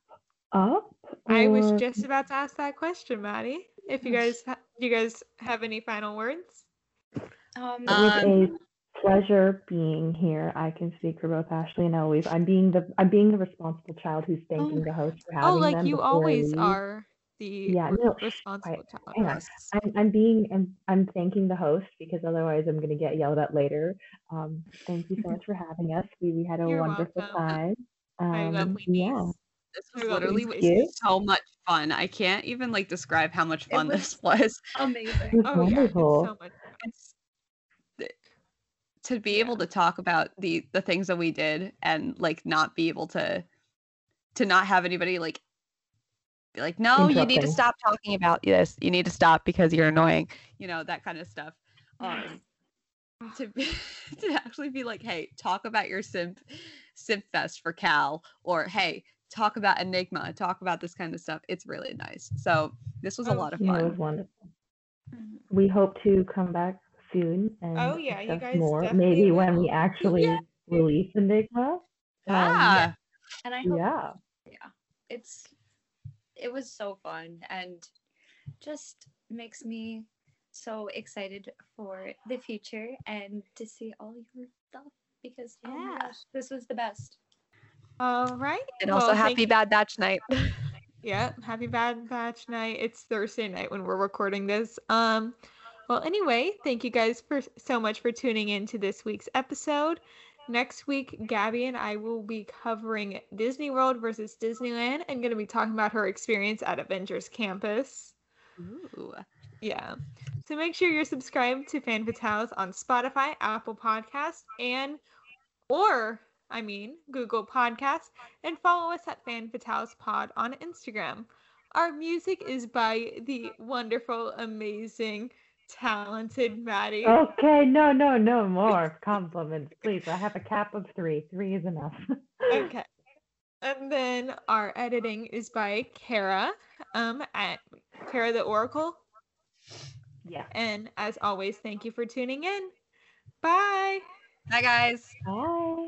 up? Or... I was just about to ask that question, Maddie. If you guys, do you guys have any final words? It was a pleasure being here. I can speak for both Ashley and Eloise. I'm being the responsible child who's thanking the host for having them. You always are. Responsible child. I'm thanking the host because otherwise I'm going to get yelled at later. Thank you so much for having us. We had a wonderful time. My lovely niece. This was literally so much fun. I can't even describe how much fun this was. Amazing. Wonderful. Yeah, it's so much fun. To be able to talk about the things that we did and not be able to not have anybody be like, no, you need to stop talking about this. You need to stop because you're annoying. You know, that kind of stuff. To actually be like, hey, talk about your simp fest for Cal, or hey, talk about Enigma, talk about this kind of stuff. It's really nice. So this was a lot of fun. It was wonderful. We hope to come back soon and you guys more. Maybe when we actually release Enigma. And I hope it was so fun and just makes me so excited for the future and to see all your stuff because oh my gosh, this was the best. All right. And also happy Bad Batch night. Yeah, happy Bad Batch night. It's Thursday night when we're recording this. Well, anyway, thank you guys so much for tuning in to this week's episode. Next week, Gabby and I will be covering Disney World versus Disneyland and going to be talking about her experience at Avengers Campus. Ooh. Yeah. So make sure you're subscribed to Fan Fatales on Spotify, Apple Podcasts, or Google Podcasts, and follow us at Fan Fatales Pod on Instagram. Our music is by the wonderful, amazing, talented Maddie. Okay, no more compliments, please. I have a cap of 3. 3 is enough. Okay. And then our editing is by Kara, at Kara the Oracle. Yeah. And as always, thank you for tuning in. Bye. Bye, guys. Bye.